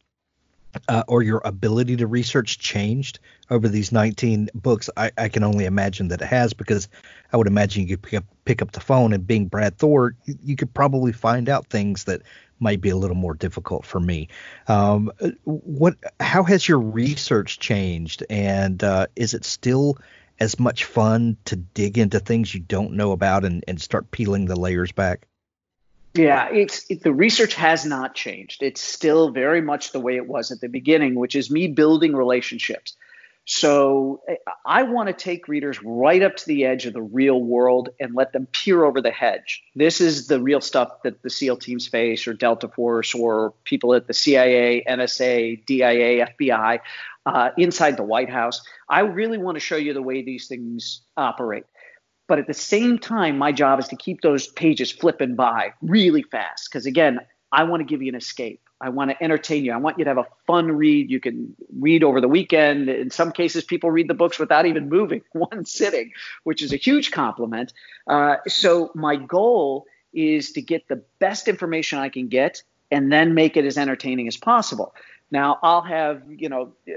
uh, or your ability to research changed over these nineteen books? I, I can only imagine that it has, because I would imagine you could pick up, pick up the phone and, being Brad Thor, you, you could probably find out things that might be a little more difficult for me. Um, what? How has your research changed, and uh, is it still as much fun to dig into things you don't know about and, and start peeling the layers back? Yeah, it's it, the research has not changed. It's still very much the way it was at the beginning, which is me building relationships. So I want to take readers right up to the edge of the real world and let them peer over the hedge. This is the real stuff that the SEAL teams face, or Delta Force, or people at the C I A, N S A, D I A, F B I, uh, inside the White House. I really want to show you the way these things operate. But at the same time, my job is to keep those pages flipping by really fast, because, again, I want to give you an escape. I want to entertain you. I want you to have a fun read. You can read over the weekend. In some cases, people read the books without even moving, one sitting, which is a huge compliment. Uh, so my goal is to get the best information I can get and then make it as entertaining as possible. Now, I'll have, you know, uh,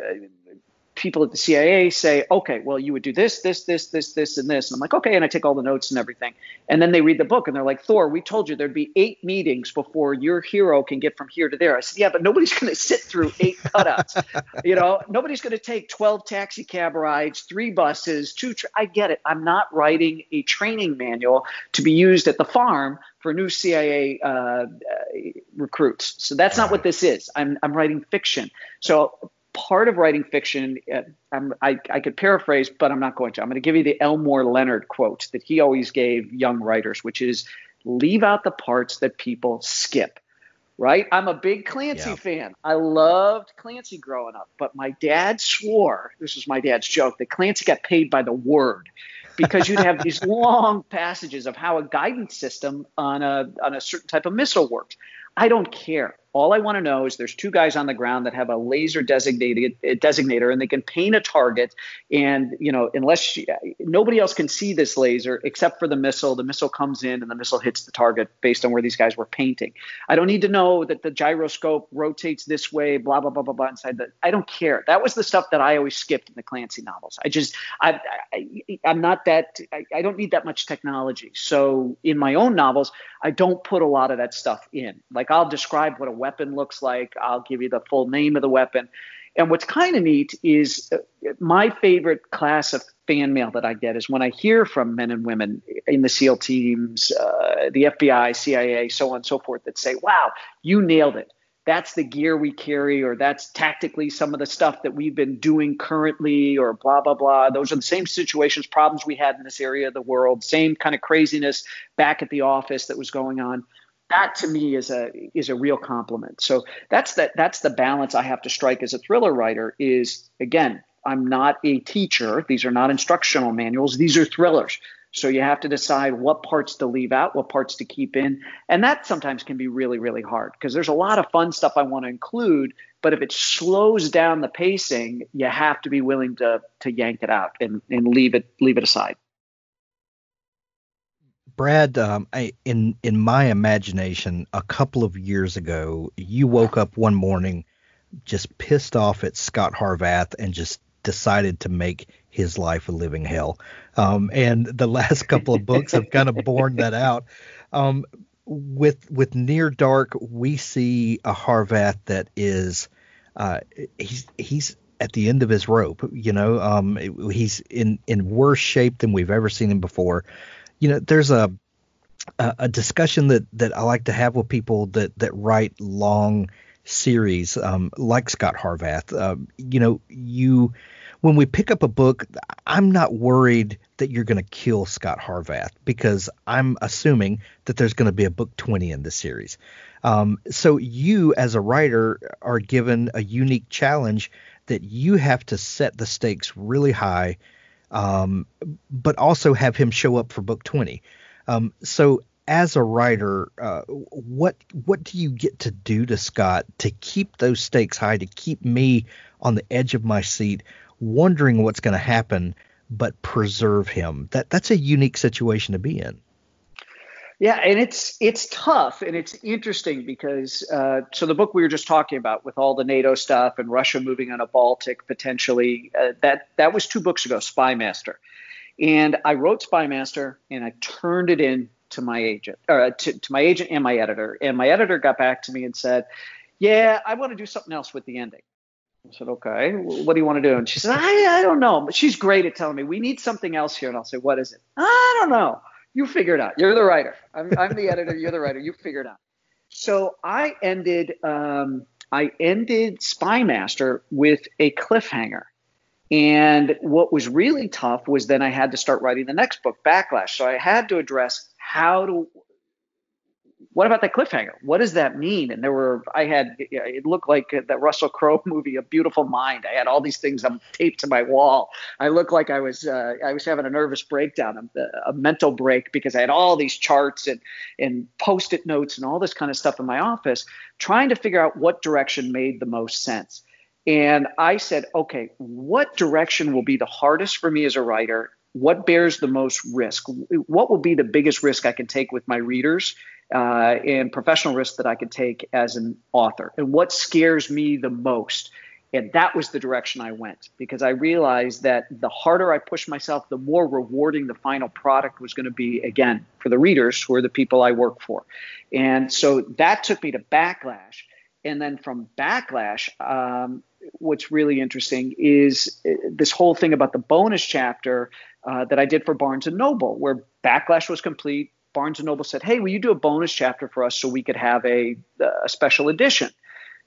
people at the C I A say, okay, well, you would do this, this, this, this, this, and this. And I'm like, okay. And I take all the notes and everything. And then they read the book and they're like, Thor, we told you there'd be eight meetings before your hero can get from here to there. I said, yeah, but nobody's going to sit through eight cutouts. You know, nobody's going to take twelve taxi cab rides, three buses, two. Tra- I get it. I'm not writing a training manual to be used at the farm for new C I A uh, uh, recruits. So that's not what this is. I'm, I'm writing fiction. So part of writing fiction, uh, I'm, I, I could paraphrase, but I'm not going to. I'm going to give you the Elmore Leonard quote that he always gave young writers, which is, leave out the parts that people skip, right? I'm a big Clancy yeah. fan. I loved Clancy growing up, but my dad swore, this was my dad's joke, that Clancy got paid by the word, because you'd have these long passages of how a guidance system on a on a certain type of missile works. I don't care. All I want to know is there's two guys on the ground that have a laser designated designator, and they can paint a target. And, you know, unless you, nobody else can see this laser except for the missile, the missile comes in and the missile hits the target based on where these guys were painting. I don't need to know that the gyroscope rotates this way, blah, blah, blah, blah, blah, inside that. I don't care. That was the stuff that I always skipped in the Clancy novels. I just, I, I, I'm not that, I, I don't need that much technology. So in my own novels, I don't put a lot of that stuff in. Like, I'll describe what a weapon looks like. I'll give you the full name of the weapon. And what's kind of neat is my favorite class of fan mail that I get is when I hear from men and women in the SEAL teams, uh, the F B I, C I A, so on and so forth, that say, wow, you nailed it. That's the gear we carry, or that's tactically some of the stuff that we've been doing currently, or blah, blah, blah. Those are the same situations, problems we had in this area of the world, same kind of craziness back at the office that was going on. That to me is a is a real compliment. So that's that that's the balance I have to strike as a thriller writer is, again, I'm not a teacher. These are not instructional manuals. These are thrillers. So you have to decide what parts to leave out, what parts to keep in. And that sometimes can be really, really hard, because there's a lot of fun stuff I want to include. But if it slows down the pacing, you have to be willing to to yank it out and, and leave it leave it aside. Brad, um, I, in in my imagination, a couple of years ago, you woke up one morning just pissed off at Scott Harvath and just decided to make his life a living hell. Um, and the last couple of books have kind of borne that out. Um, with with Near Dark, we see a Harvath that is uh, he's he's at the end of his rope. You know, um, he's in, in worse shape than we've ever seen him before. You know, there's a a discussion that, that I like to have with people that, that write long series um, like Scott Harvath. Uh, you know, you when we pick up a book, I'm not worried that you're going to kill Scott Harvath, because I'm assuming that there's going to be a book twenty in this series. Um, so you as a writer are given a unique challenge that you have to set the stakes really high, Um, but also have him show up for book twenty. Um, so as a writer, uh, what what do you get to do to Scott to keep those stakes high, to keep me on the edge of my seat, wondering what's going to happen, but preserve him? That that's a unique situation to be in. Yeah, and it's it's tough, and it's interesting because uh, so the book we were just talking about with all the NATO stuff and Russia moving on a Baltic potentially, uh, that that was two books ago, Spymaster. And I wrote Spymaster and I turned it in to my agent or to, to my agent and my editor. And my editor got back to me and said, yeah, I want to do something else with the ending. I said, okay, what do you want to do? And she said, I, I don't know. But she's great at telling me, we need something else here. And I'll say, what is it? I don't know. You figure it out. You're the writer. I'm, I'm the editor. You're the writer. You figure it out. So I ended um, I ended Spymaster with a cliffhanger. And what was really tough was then I had to start writing the next book, Backlash. So I had to address how to what about that cliffhanger? What does that mean? And there were, I had, it looked like that Russell Crowe movie, A Beautiful Mind. I had all these things I'm taped to my wall. I looked like I was, uh, I was having a nervous breakdown, a, a mental break, because I had all these charts and, and post-it notes and all this kind of stuff in my office, trying to figure out what direction made the most sense. And I said, okay, what direction will be the hardest for me as a writer? What bears the most risk? What will be the biggest risk I can take with my readers? Uh, and professional risks that I could take as an author, and what scares me the most. And that was the direction I went, because I realized that the harder I pushed myself, the more rewarding the final product was going to be, again, for the readers, who are the people I work for. And so that took me to Backlash. And then from Backlash, um, what's really interesting is this whole thing about the bonus chapter uh, that I did for Barnes and Noble, where Backlash was complete. Barnes and Noble said, hey, will you do a bonus chapter for us so we could have a, a special edition?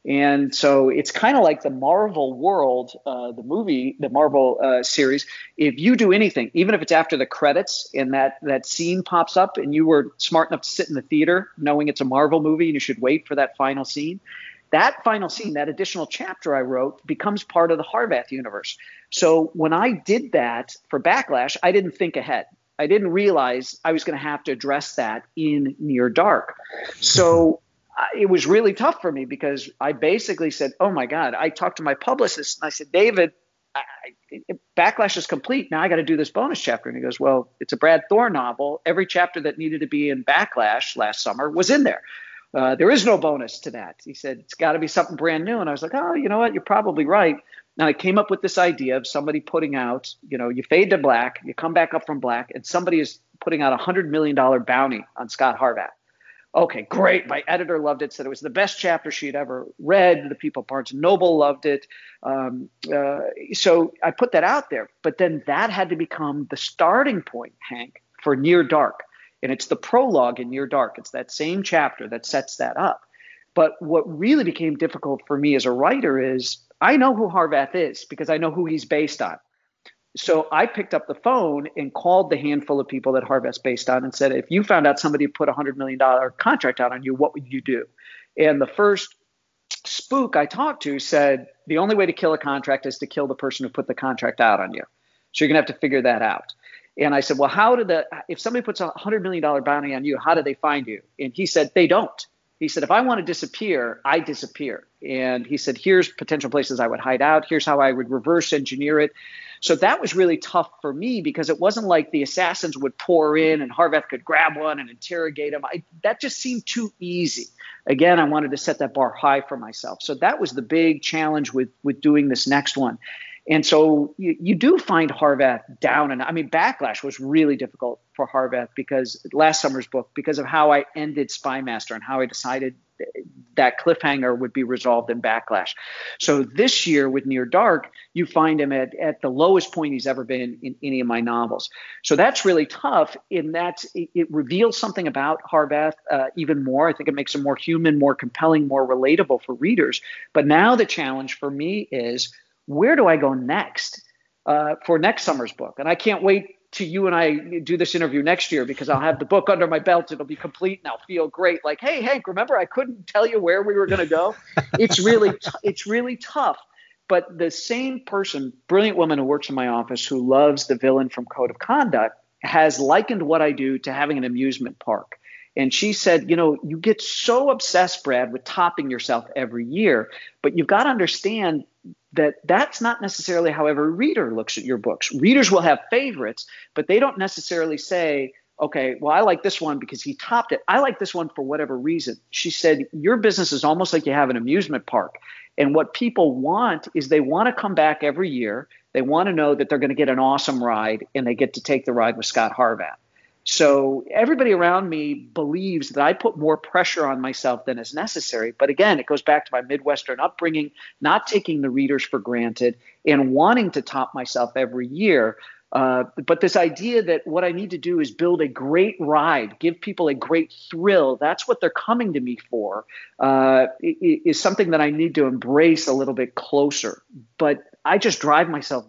And so it's kind of like the Marvel world, uh, the movie, the Marvel uh, series. If you do anything, even if it's after the credits and that, that scene pops up and you were smart enough to sit in the theater knowing it's a Marvel movie and you should wait for that final scene, that final scene, that additional chapter I wrote, becomes part of the Harvath universe. So when I did that for Backlash, I didn't think ahead. I didn't realize I was going to have to address that in Near Dark. So uh, it was really tough for me, because I basically said, oh, my God, I talked to my publicist and I said, David, I, I, Backlash is complete. Now I got to do this bonus chapter. And he goes, well, it's a Brad Thor novel. Every chapter that needed to be in Backlash last summer was in there. Uh, there is no bonus to that. He said, it's got to be something brand new. And I was like, oh, you know what? You're probably right. Now, I came up with this idea of somebody putting out, you know, you fade to black, you come back up from black, and somebody is putting out a one hundred million dollars bounty on Scott Harvath. Okay, great. My editor loved it, said it was the best chapter she'd ever read. The people at Barnes and Noble loved it. Um, uh, so I put that out there. But then that had to become the starting point, Hank, for Near Dark. And it's the prologue in Near Dark. It's that same chapter that sets that up. But what really became difficult for me as a writer is – I know who Harvath is because I know who he's based on. So I picked up the phone and called the handful of people that Harvath's based on and said, if you found out somebody put a one hundred million dollars contract out on you, what would you do? And the first spook I talked to said, the only way to kill a contract is to kill the person who put the contract out on you. So you're going to have to figure that out. And I said, well, how did the – if somebody puts a one hundred million dollars bounty on you, how do they find you? And he said, they don't. He said, if I want to disappear, I disappear. And he said, here's potential places I would hide out. Here's how I would reverse engineer it. So that was really tough for me, because it wasn't like the assassins would pour in and Harvath could grab one and interrogate him. I, that just seemed too easy. Again, I wanted to set that bar high for myself. So that was the big challenge with, with doing this next one. And so you, you do find Harvath down. And I mean, Backlash was really difficult for Harvath because last summer's book, because of how I ended Spymaster and how I decided that cliffhanger would be resolved in Backlash. So this year with Near Dark, you find him at, at the lowest point he's ever been in any of my novels. So that's really tough in that it, it reveals something about Harvath uh, even more. I think it makes him more human, more compelling, more relatable for readers. But now the challenge for me is, where do I go next uh, for next summer's book? And I can't wait till you and I do this interview next year, because I'll have the book under my belt. It'll be complete and I'll feel great. Like, hey, Hank, remember I couldn't tell you where we were going to go? It's really t- it's really tough. But the same person, brilliant woman who works in my office, who loves the villain from Code of Conduct, has likened what I do to having an amusement park. And she said, you know, you get so obsessed, Brad, with topping yourself every year, but you've got to understand that that's not necessarily how every reader looks at your books. Readers will have favorites, but they don't necessarily say, okay, well, I like this one because he topped it. I like this one for whatever reason. She said, your business is almost like you have an amusement park. And what people want is they want to come back every year. They want to know that they're going to get an awesome ride and they get to take the ride with Scott Harvath. So everybody around me believes that I put more pressure on myself than is necessary. But again, it goes back to my Midwestern upbringing, not taking the readers for granted and wanting to top myself every year. Uh, but this idea that what I need to do is build a great ride, give people a great thrill, that's what they're coming to me for, uh, is something that I need to embrace a little bit closer. But I just drive myself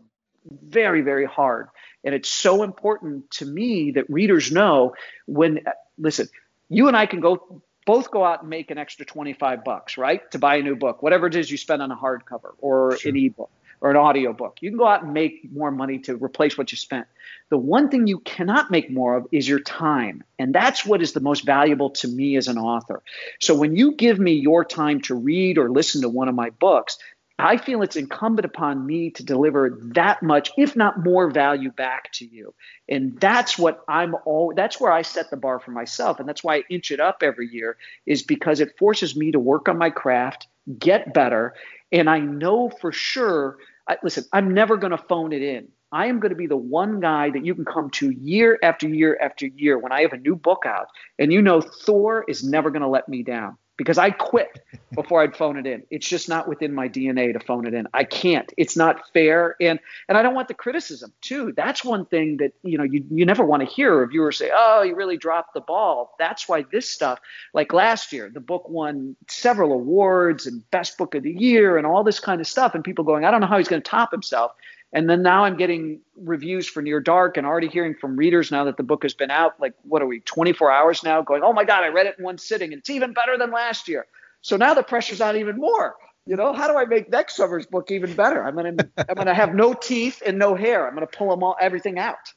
very, very hard. And it's so important to me that readers know when, listen, you and I can go both go out and make an extra twenty-five bucks, right, to buy a new book, whatever it is you spend on a hardcover or sure. an ebook or an audiobook. You can go out and make more money to replace what you spent. The one thing you cannot make more of is your time. And that's what is the most valuable to me as an author. So when you give me your time to read or listen to one of my books, I feel it's incumbent upon me to deliver that much, if not more, value back to you. And that's what I'm all, that's where I set the bar for myself. And that's why I inch it up every year, is because it forces me to work on my craft, get better. And I know for sure, I, listen, I'm never going to phone it in. I am going to be the one guy that you can come to year after year after year when I have a new book out. And you know, Thor is never going to let me down. Because I quit before I'd phone it in. It's just not within my D N A to phone it in. I can't. It's not fair. And and I don't want the criticism, too. That's one thing that, you know, you, you never want to hear. A viewer say, oh, you really dropped the ball. That's why this stuff, like last year, the book won several awards and best book of the year and all this kind of stuff. And people going, I don't know how he's going to top himself. And then now I'm getting reviews for Near Dark and already hearing from readers now that the book has been out, like, what are we, twenty-four hours now, going, oh, my God, I read it in one sitting, and it's even better than last year. So now the pressure's on even more. You know, how do I make next summer's book even better? I'm going to I'm going to have no teeth and no hair. I'm going to pull them all, everything out.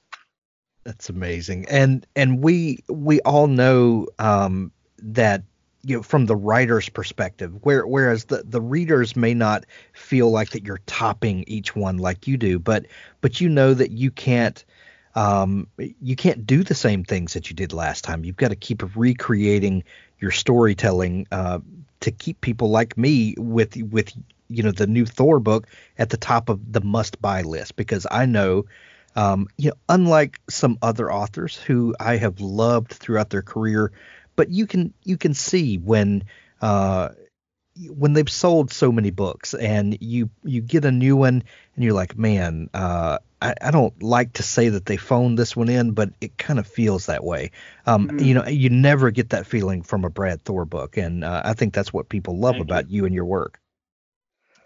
That's amazing. And and we we all know um, that. You know, from the writer's perspective, where, whereas the, the readers may not feel like that you're topping each one like you do, but but you know that you can't um, you can't do the same things that you did last time. You've got to keep recreating your storytelling uh, to keep people like me with with you know the new Thor book at the top of the must buy list, because I know. Um, you know, unlike some other authors who I have loved throughout their career, but you can you can see when uh, when they've sold so many books and you you get a new one and you're like, man, uh, I, I don't like to say that they phoned this one in, but it kind of feels that way. Um, mm-hmm. You know, you never get that feeling from a Brad Thor book, and uh, I think that's what people love Thank about you. you and your work.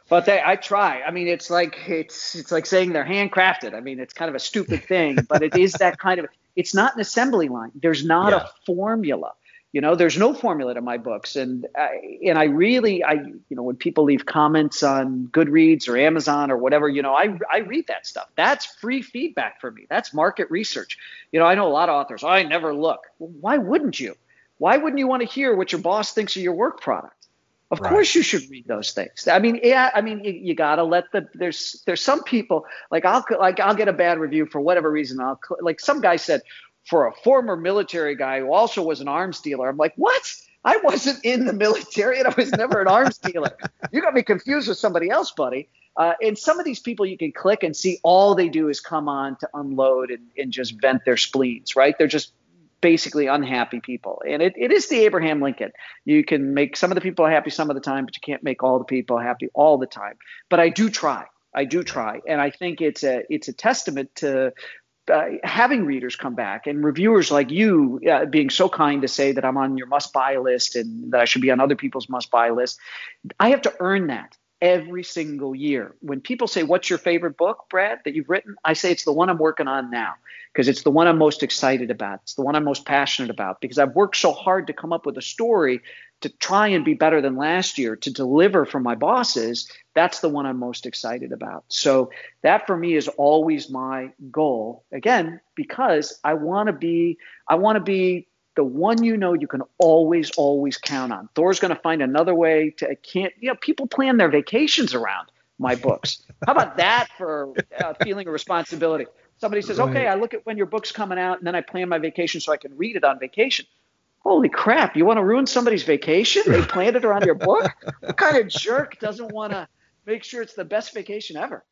But they, I try. I mean, it's like it's it's like saying they're handcrafted. I mean, it's kind of a stupid thing, but it is that kind of. It's not an assembly line. There's not yeah. a formula. You know, there's no formula to my books, and I, and I really, I you know, when people leave comments on Goodreads or Amazon or whatever, you know, I I read that stuff. That's free feedback for me. That's market research. You know, I know a lot of authors. I never look. Well, why wouldn't you? Why wouldn't you want to hear what your boss thinks of your work product? Of right. course you should read those things. I mean, yeah, I mean, you, you gotta let the, there's, there's some people like I'll, like I'll get a bad review for whatever reason. I'll like some guy said for a former military guy who also was an arms dealer. I'm like, what? I wasn't in the military and I was never an arms dealer. You got me confused with somebody else, buddy. Uh, and some of these people you can click and see all they do is come on to unload and, and just vent their spleens, right? They're just basically unhappy people. And it, it is the Abraham Lincoln. You can make some of the people happy some of the time, but you can't make all the people happy all the time. But I do try. I do try. And I think it's a, it's a testament to uh, having readers come back and reviewers like you uh, being so kind to say that I'm on your must buy list and that I should be on other people's must buy list. I have to earn that every single year. When people say, what's your favorite book, Brad, that you've written? I say, it's the one I'm working on now, because it's the one I'm most excited about. It's the one I'm most passionate about, because I've worked so hard to come up with a story to try and be better than last year, to deliver for my bosses. That's the one I'm most excited about. So that for me is always my goal. Again, because I want to be, I want to be the one, you know, you can always, always count on. Thor's going to find another way to, I can't, you know, people plan their vacations around my books. How about that for uh, feeling a responsibility? Somebody says, right. okay, I look at when your book's coming out and then I plan my vacation so I can read it on vacation. Holy crap. You want to ruin somebody's vacation? They planned it around your book? What kind of jerk doesn't want to make sure it's the best vacation ever?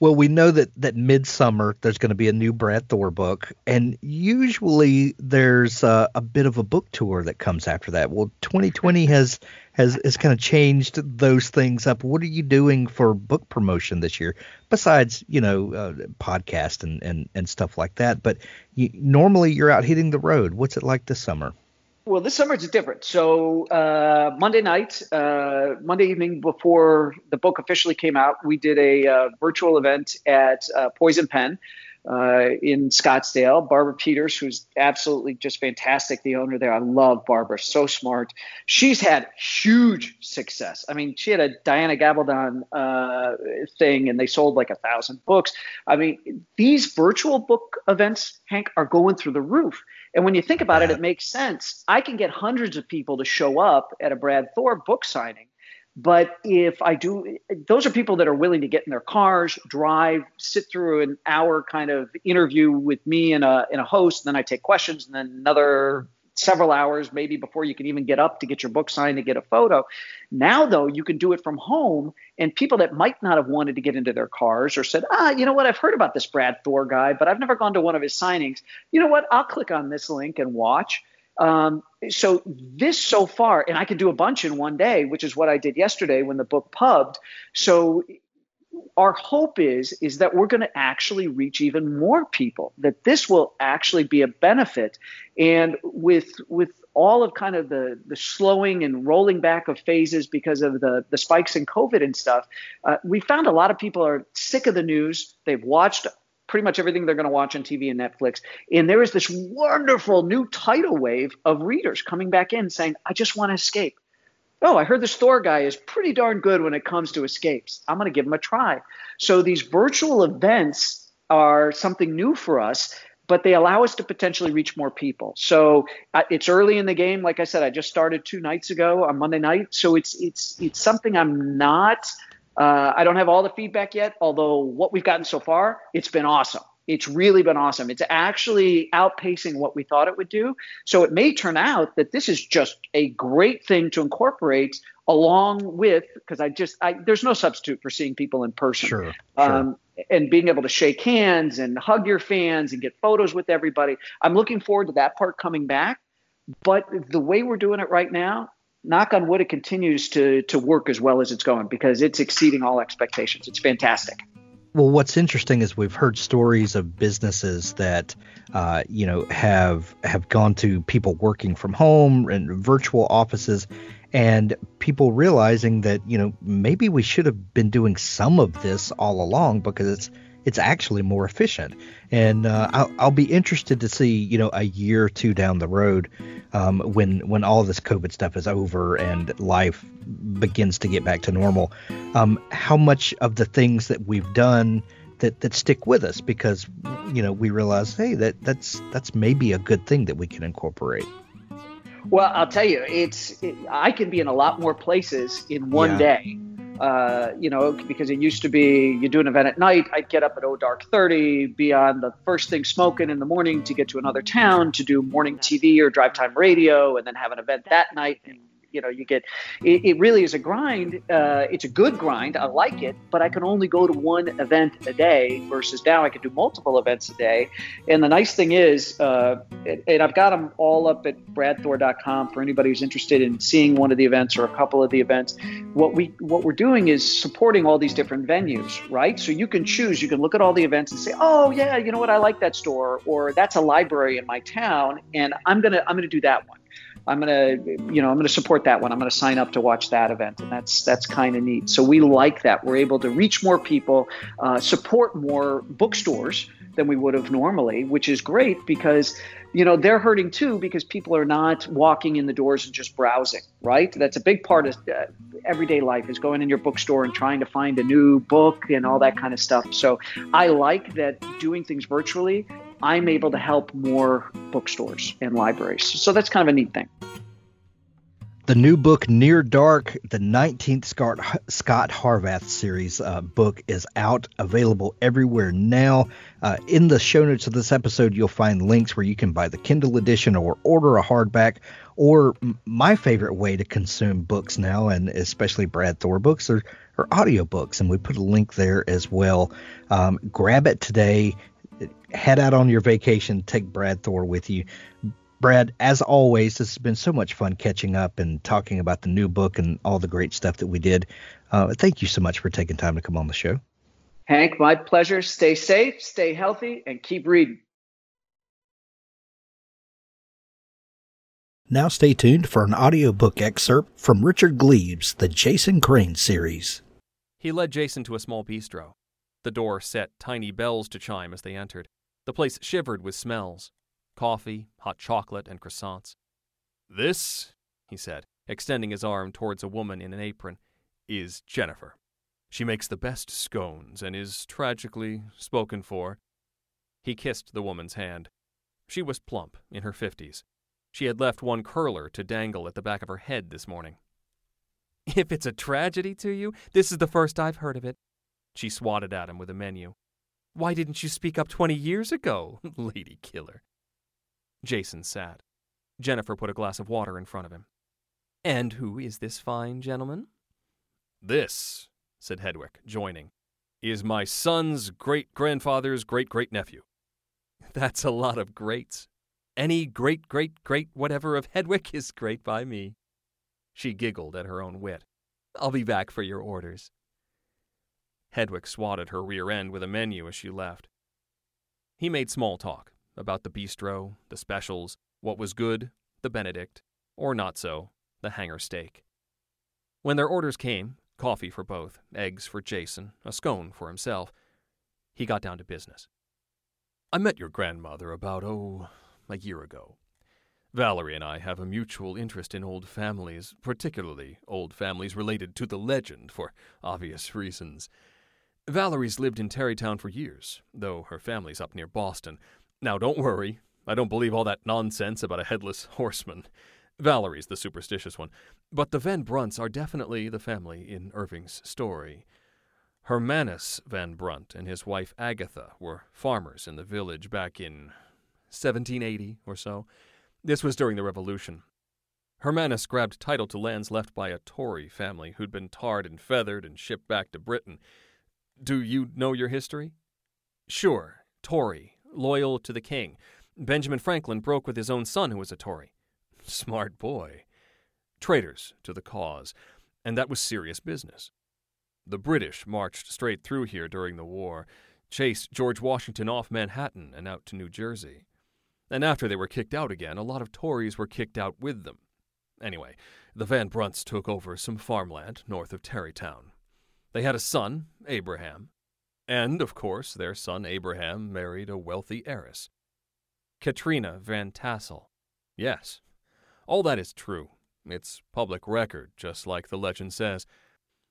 Well, we know that that midsummer there's going to be a new Brad Thor book, and usually there's uh, a bit of a book tour that comes after that. Well, twenty twenty has has has kind of changed those things up. What are you doing for book promotion this year besides, you know, uh, podcast and, and, and stuff like that? But you, normally you're out hitting the road. What's it like this summer? Well, this summer it's different. So uh, Monday night, uh, Monday evening before the book officially came out, we did a uh, virtual event at uh, Poison Pen uh, in Scottsdale. Barbara Peters, who's absolutely just fantastic, the owner there. I love Barbara. So smart. She's had huge success. I mean, she had a Diana Gabaldon uh, thing, and they sold like a thousand books. I mean, these virtual book events, Hank, are going through the roof. And when you think about it, it makes sense. I can get hundreds of people to show up at a Brad Thor book signing. But if I do, those are people that are willing to get in their cars, drive, sit through an hour kind of interview with me and a, and a host. And then I take questions and then another several hours maybe before you can even get up to get your book signed to get a photo. Now, though, you can do it from home. And people that might not have wanted to get into their cars or said, ah, you know what, I've heard about this Brad Thor guy, but I've never gone to one of his signings. You know what, I'll click on this link and watch. Um, so this so far, and I could do a bunch in one day, which is what I did yesterday when the book pubbed. So our hope is, is that we're going to actually reach even more people, that this will actually be a benefit. And with with all of kind of the, the slowing and rolling back of phases because of the, the spikes in COVID and stuff, uh, we found a lot of people are sick of the news. They've watched pretty much everything they're going to watch on T V and Netflix. And there is this wonderful new tidal wave of readers coming back in saying, I just want to escape. Oh, I heard this Thor guy is pretty darn good when it comes to escapes. I'm going to give him a try. So these virtual events are something new for us, but they allow us to potentially reach more people. So uh, it's early in the game. Like I said, I just started two nights ago on Monday night. So it's it's it's something I'm not uh, – I don't have all the feedback yet, although what we've gotten so far, it's been awesome. It's really been awesome. It's actually outpacing what we thought it would do. So it may turn out that this is just a great thing to incorporate along with, because I just, I, there's no substitute for seeing people in person. Sure, um, sure. And being able to shake hands and hug your fans and get photos with everybody. I'm looking forward to that part coming back. But the way we're doing it right now, knock on wood, it continues to to work as well as it's going because it's exceeding all expectations. It's fantastic. Well, what's interesting is we've heard stories of businesses that, uh, you know, have have gone to people working from home and virtual offices and people realizing that, you know, maybe we should have been doing some of this all along because it's it's actually more efficient. And uh, I'll, I'll be interested to see, you know, a year or two down the road um, when when all this COVID stuff is over and life begins to get back to normal, um, how much of the things that we've done that, that stick with us because, you know, we realize, hey, that that's that's maybe a good thing that we can incorporate. Well, I'll tell you, it's it, I can be in a lot more places in one yeah. day. Uh, you know, because it used to be you do an event at night, I'd get up at oh dark thirty, be on the first thing smoking in the morning to get to another town to do morning T V or drive time radio and then have an event that night. And, you know, you get it, it really is a grind. Uh, it's a good grind. I like it, but I can only go to one event a day versus now I can do multiple events a day. And the nice thing is, uh, and I've got them all up at brad thor dot com for anybody who's interested in seeing one of the events or a couple of the events. What we what we're doing is supporting all these different venues, right? So you can choose. You can look at all the events and say, oh yeah, you know what, I like that store, or that's a library in my town, and I'm gonna I'm gonna do that one. I'm going to, you know, I'm going to support that one. I'm going to sign up to watch that event. And that's, that's kind of neat. So we like that. We're able to reach more people, uh, support more bookstores than we would have normally, which is great because, you know, they're hurting too, because people are not walking in the doors and just browsing, right? That's a big part of uh, everyday life is going in your bookstore and trying to find a new book and all that kind of stuff. So I like that doing things virtually, I'm able to help more bookstores and libraries. So that's kind of a neat thing. the new book, Near Dark, the nineteenth Scott, Scott Harvath series uh, book is out, available everywhere now. Uh, in the show notes of this episode, you'll find links where you can buy the Kindle edition or order a hardback, or my favorite way to consume books now, and especially Brad Thor books, are, are audiobooks, and we put a link there as well. Um, grab it today. Head out on your vacation. Take Brad Thor with you. Brad, as always, this has been so much fun catching up and talking about the new book and all the great stuff that we did. Uh, thank you so much for taking time to come on the show. Hank, my pleasure. Stay safe, stay healthy, and keep reading. Now stay tuned for an audiobook excerpt from Richard Gleaves' The Jason Crane Series. He led Jason to a small bistro. The door set tiny bells to chime as they entered. The place shivered with smells. Coffee, hot chocolate, and croissants. "This," he said, extending his arm towards a woman in an apron, "is Jennifer. She makes the best scones and is tragically spoken for." He kissed the woman's hand. She was plump, in her fifties. She had left one curler to dangle at the back of her head this morning. "If it's a tragedy to you, this is the first I've heard of it." She swatted at him with a menu. "Why didn't you speak up twenty years ago, lady killer?" Jason sat. Jennifer put a glass of water in front of him. "And who is this fine gentleman?" "This," said Hedwig, joining, "is my son's great-grandfather's great-great-nephew." "That's a lot of greats. Any great-great-great-whatever of Hedwig is great by me." She giggled at her own wit. "I'll be back for your orders." Hedwig swatted her rear end with a menu as she left. He made small talk about the bistro, the specials, what was good, the Benedict, or not so, the hanger steak. When their orders came, coffee for both, eggs for Jason, a scone for himself, he got down to business. "I met your grandmother about, oh, a year ago. Valerie and I have a mutual interest in old families, particularly old families related to the legend, for obvious reasons. Valerie's lived in Tarrytown for years, though her family's up near Boston. Now, don't worry. I don't believe all that nonsense about a headless horseman. Valerie's the superstitious one. But the Van Brunts are definitely the family in Irving's story. Hermanus Van Brunt and his wife Agatha were farmers in the village back in seventeen eighty or so. This was during the Revolution. Hermanus grabbed title to lands left by a Tory family who'd been tarred and feathered and shipped back to Britain. Do you know your history?" "Sure. Tory. Loyal to the king. Benjamin Franklin broke with his own son, who was a Tory." "Smart boy." "Traitors to the cause, and that was serious business. The British marched straight through here during the war, chased George Washington off Manhattan and out to New Jersey. And after they were kicked out again, a lot of Tories were kicked out with them. Anyway, the Van Brunts took over some farmland north of Tarrytown. They had a son, Abraham. And, of course, their son Abraham married a wealthy heiress, Katrina Van Tassel. Yes, all that is true. It's public record, just like the legend says.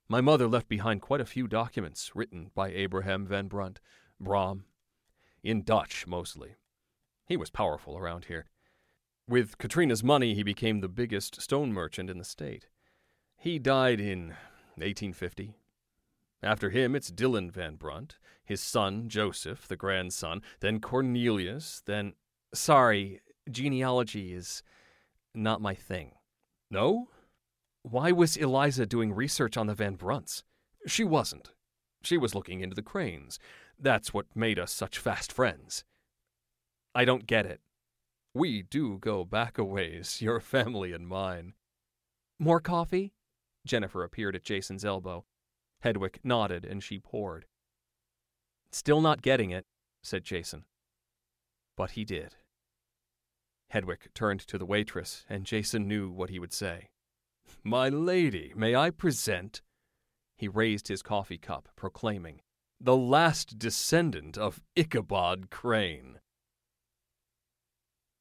My mother left behind quite a few documents written by Abraham Van Brunt, Brom, in Dutch mostly. He was powerful around here. With Katrina's money, he became the biggest stone merchant in the state. He died in eighteen fifty. After him, it's Dylan Van Brunt, his son, Joseph, the grandson, then Cornelius, then... Sorry, genealogy is not my thing." "No? Why was Eliza doing research on the Van Brunts?" "She wasn't. She was looking into the Cranes. That's what made us such fast friends." "I don't get it." "We do go back a ways, your family and mine." "More coffee?" Jennifer appeared at Jason's elbow. Hedwig nodded, and she poured. "Still not getting it," said Jason. But he did. Hedwig turned to the waitress, and Jason knew what he would say. "My lady, may I present—" He raised his coffee cup, proclaiming, "the last descendant of Ichabod Crane."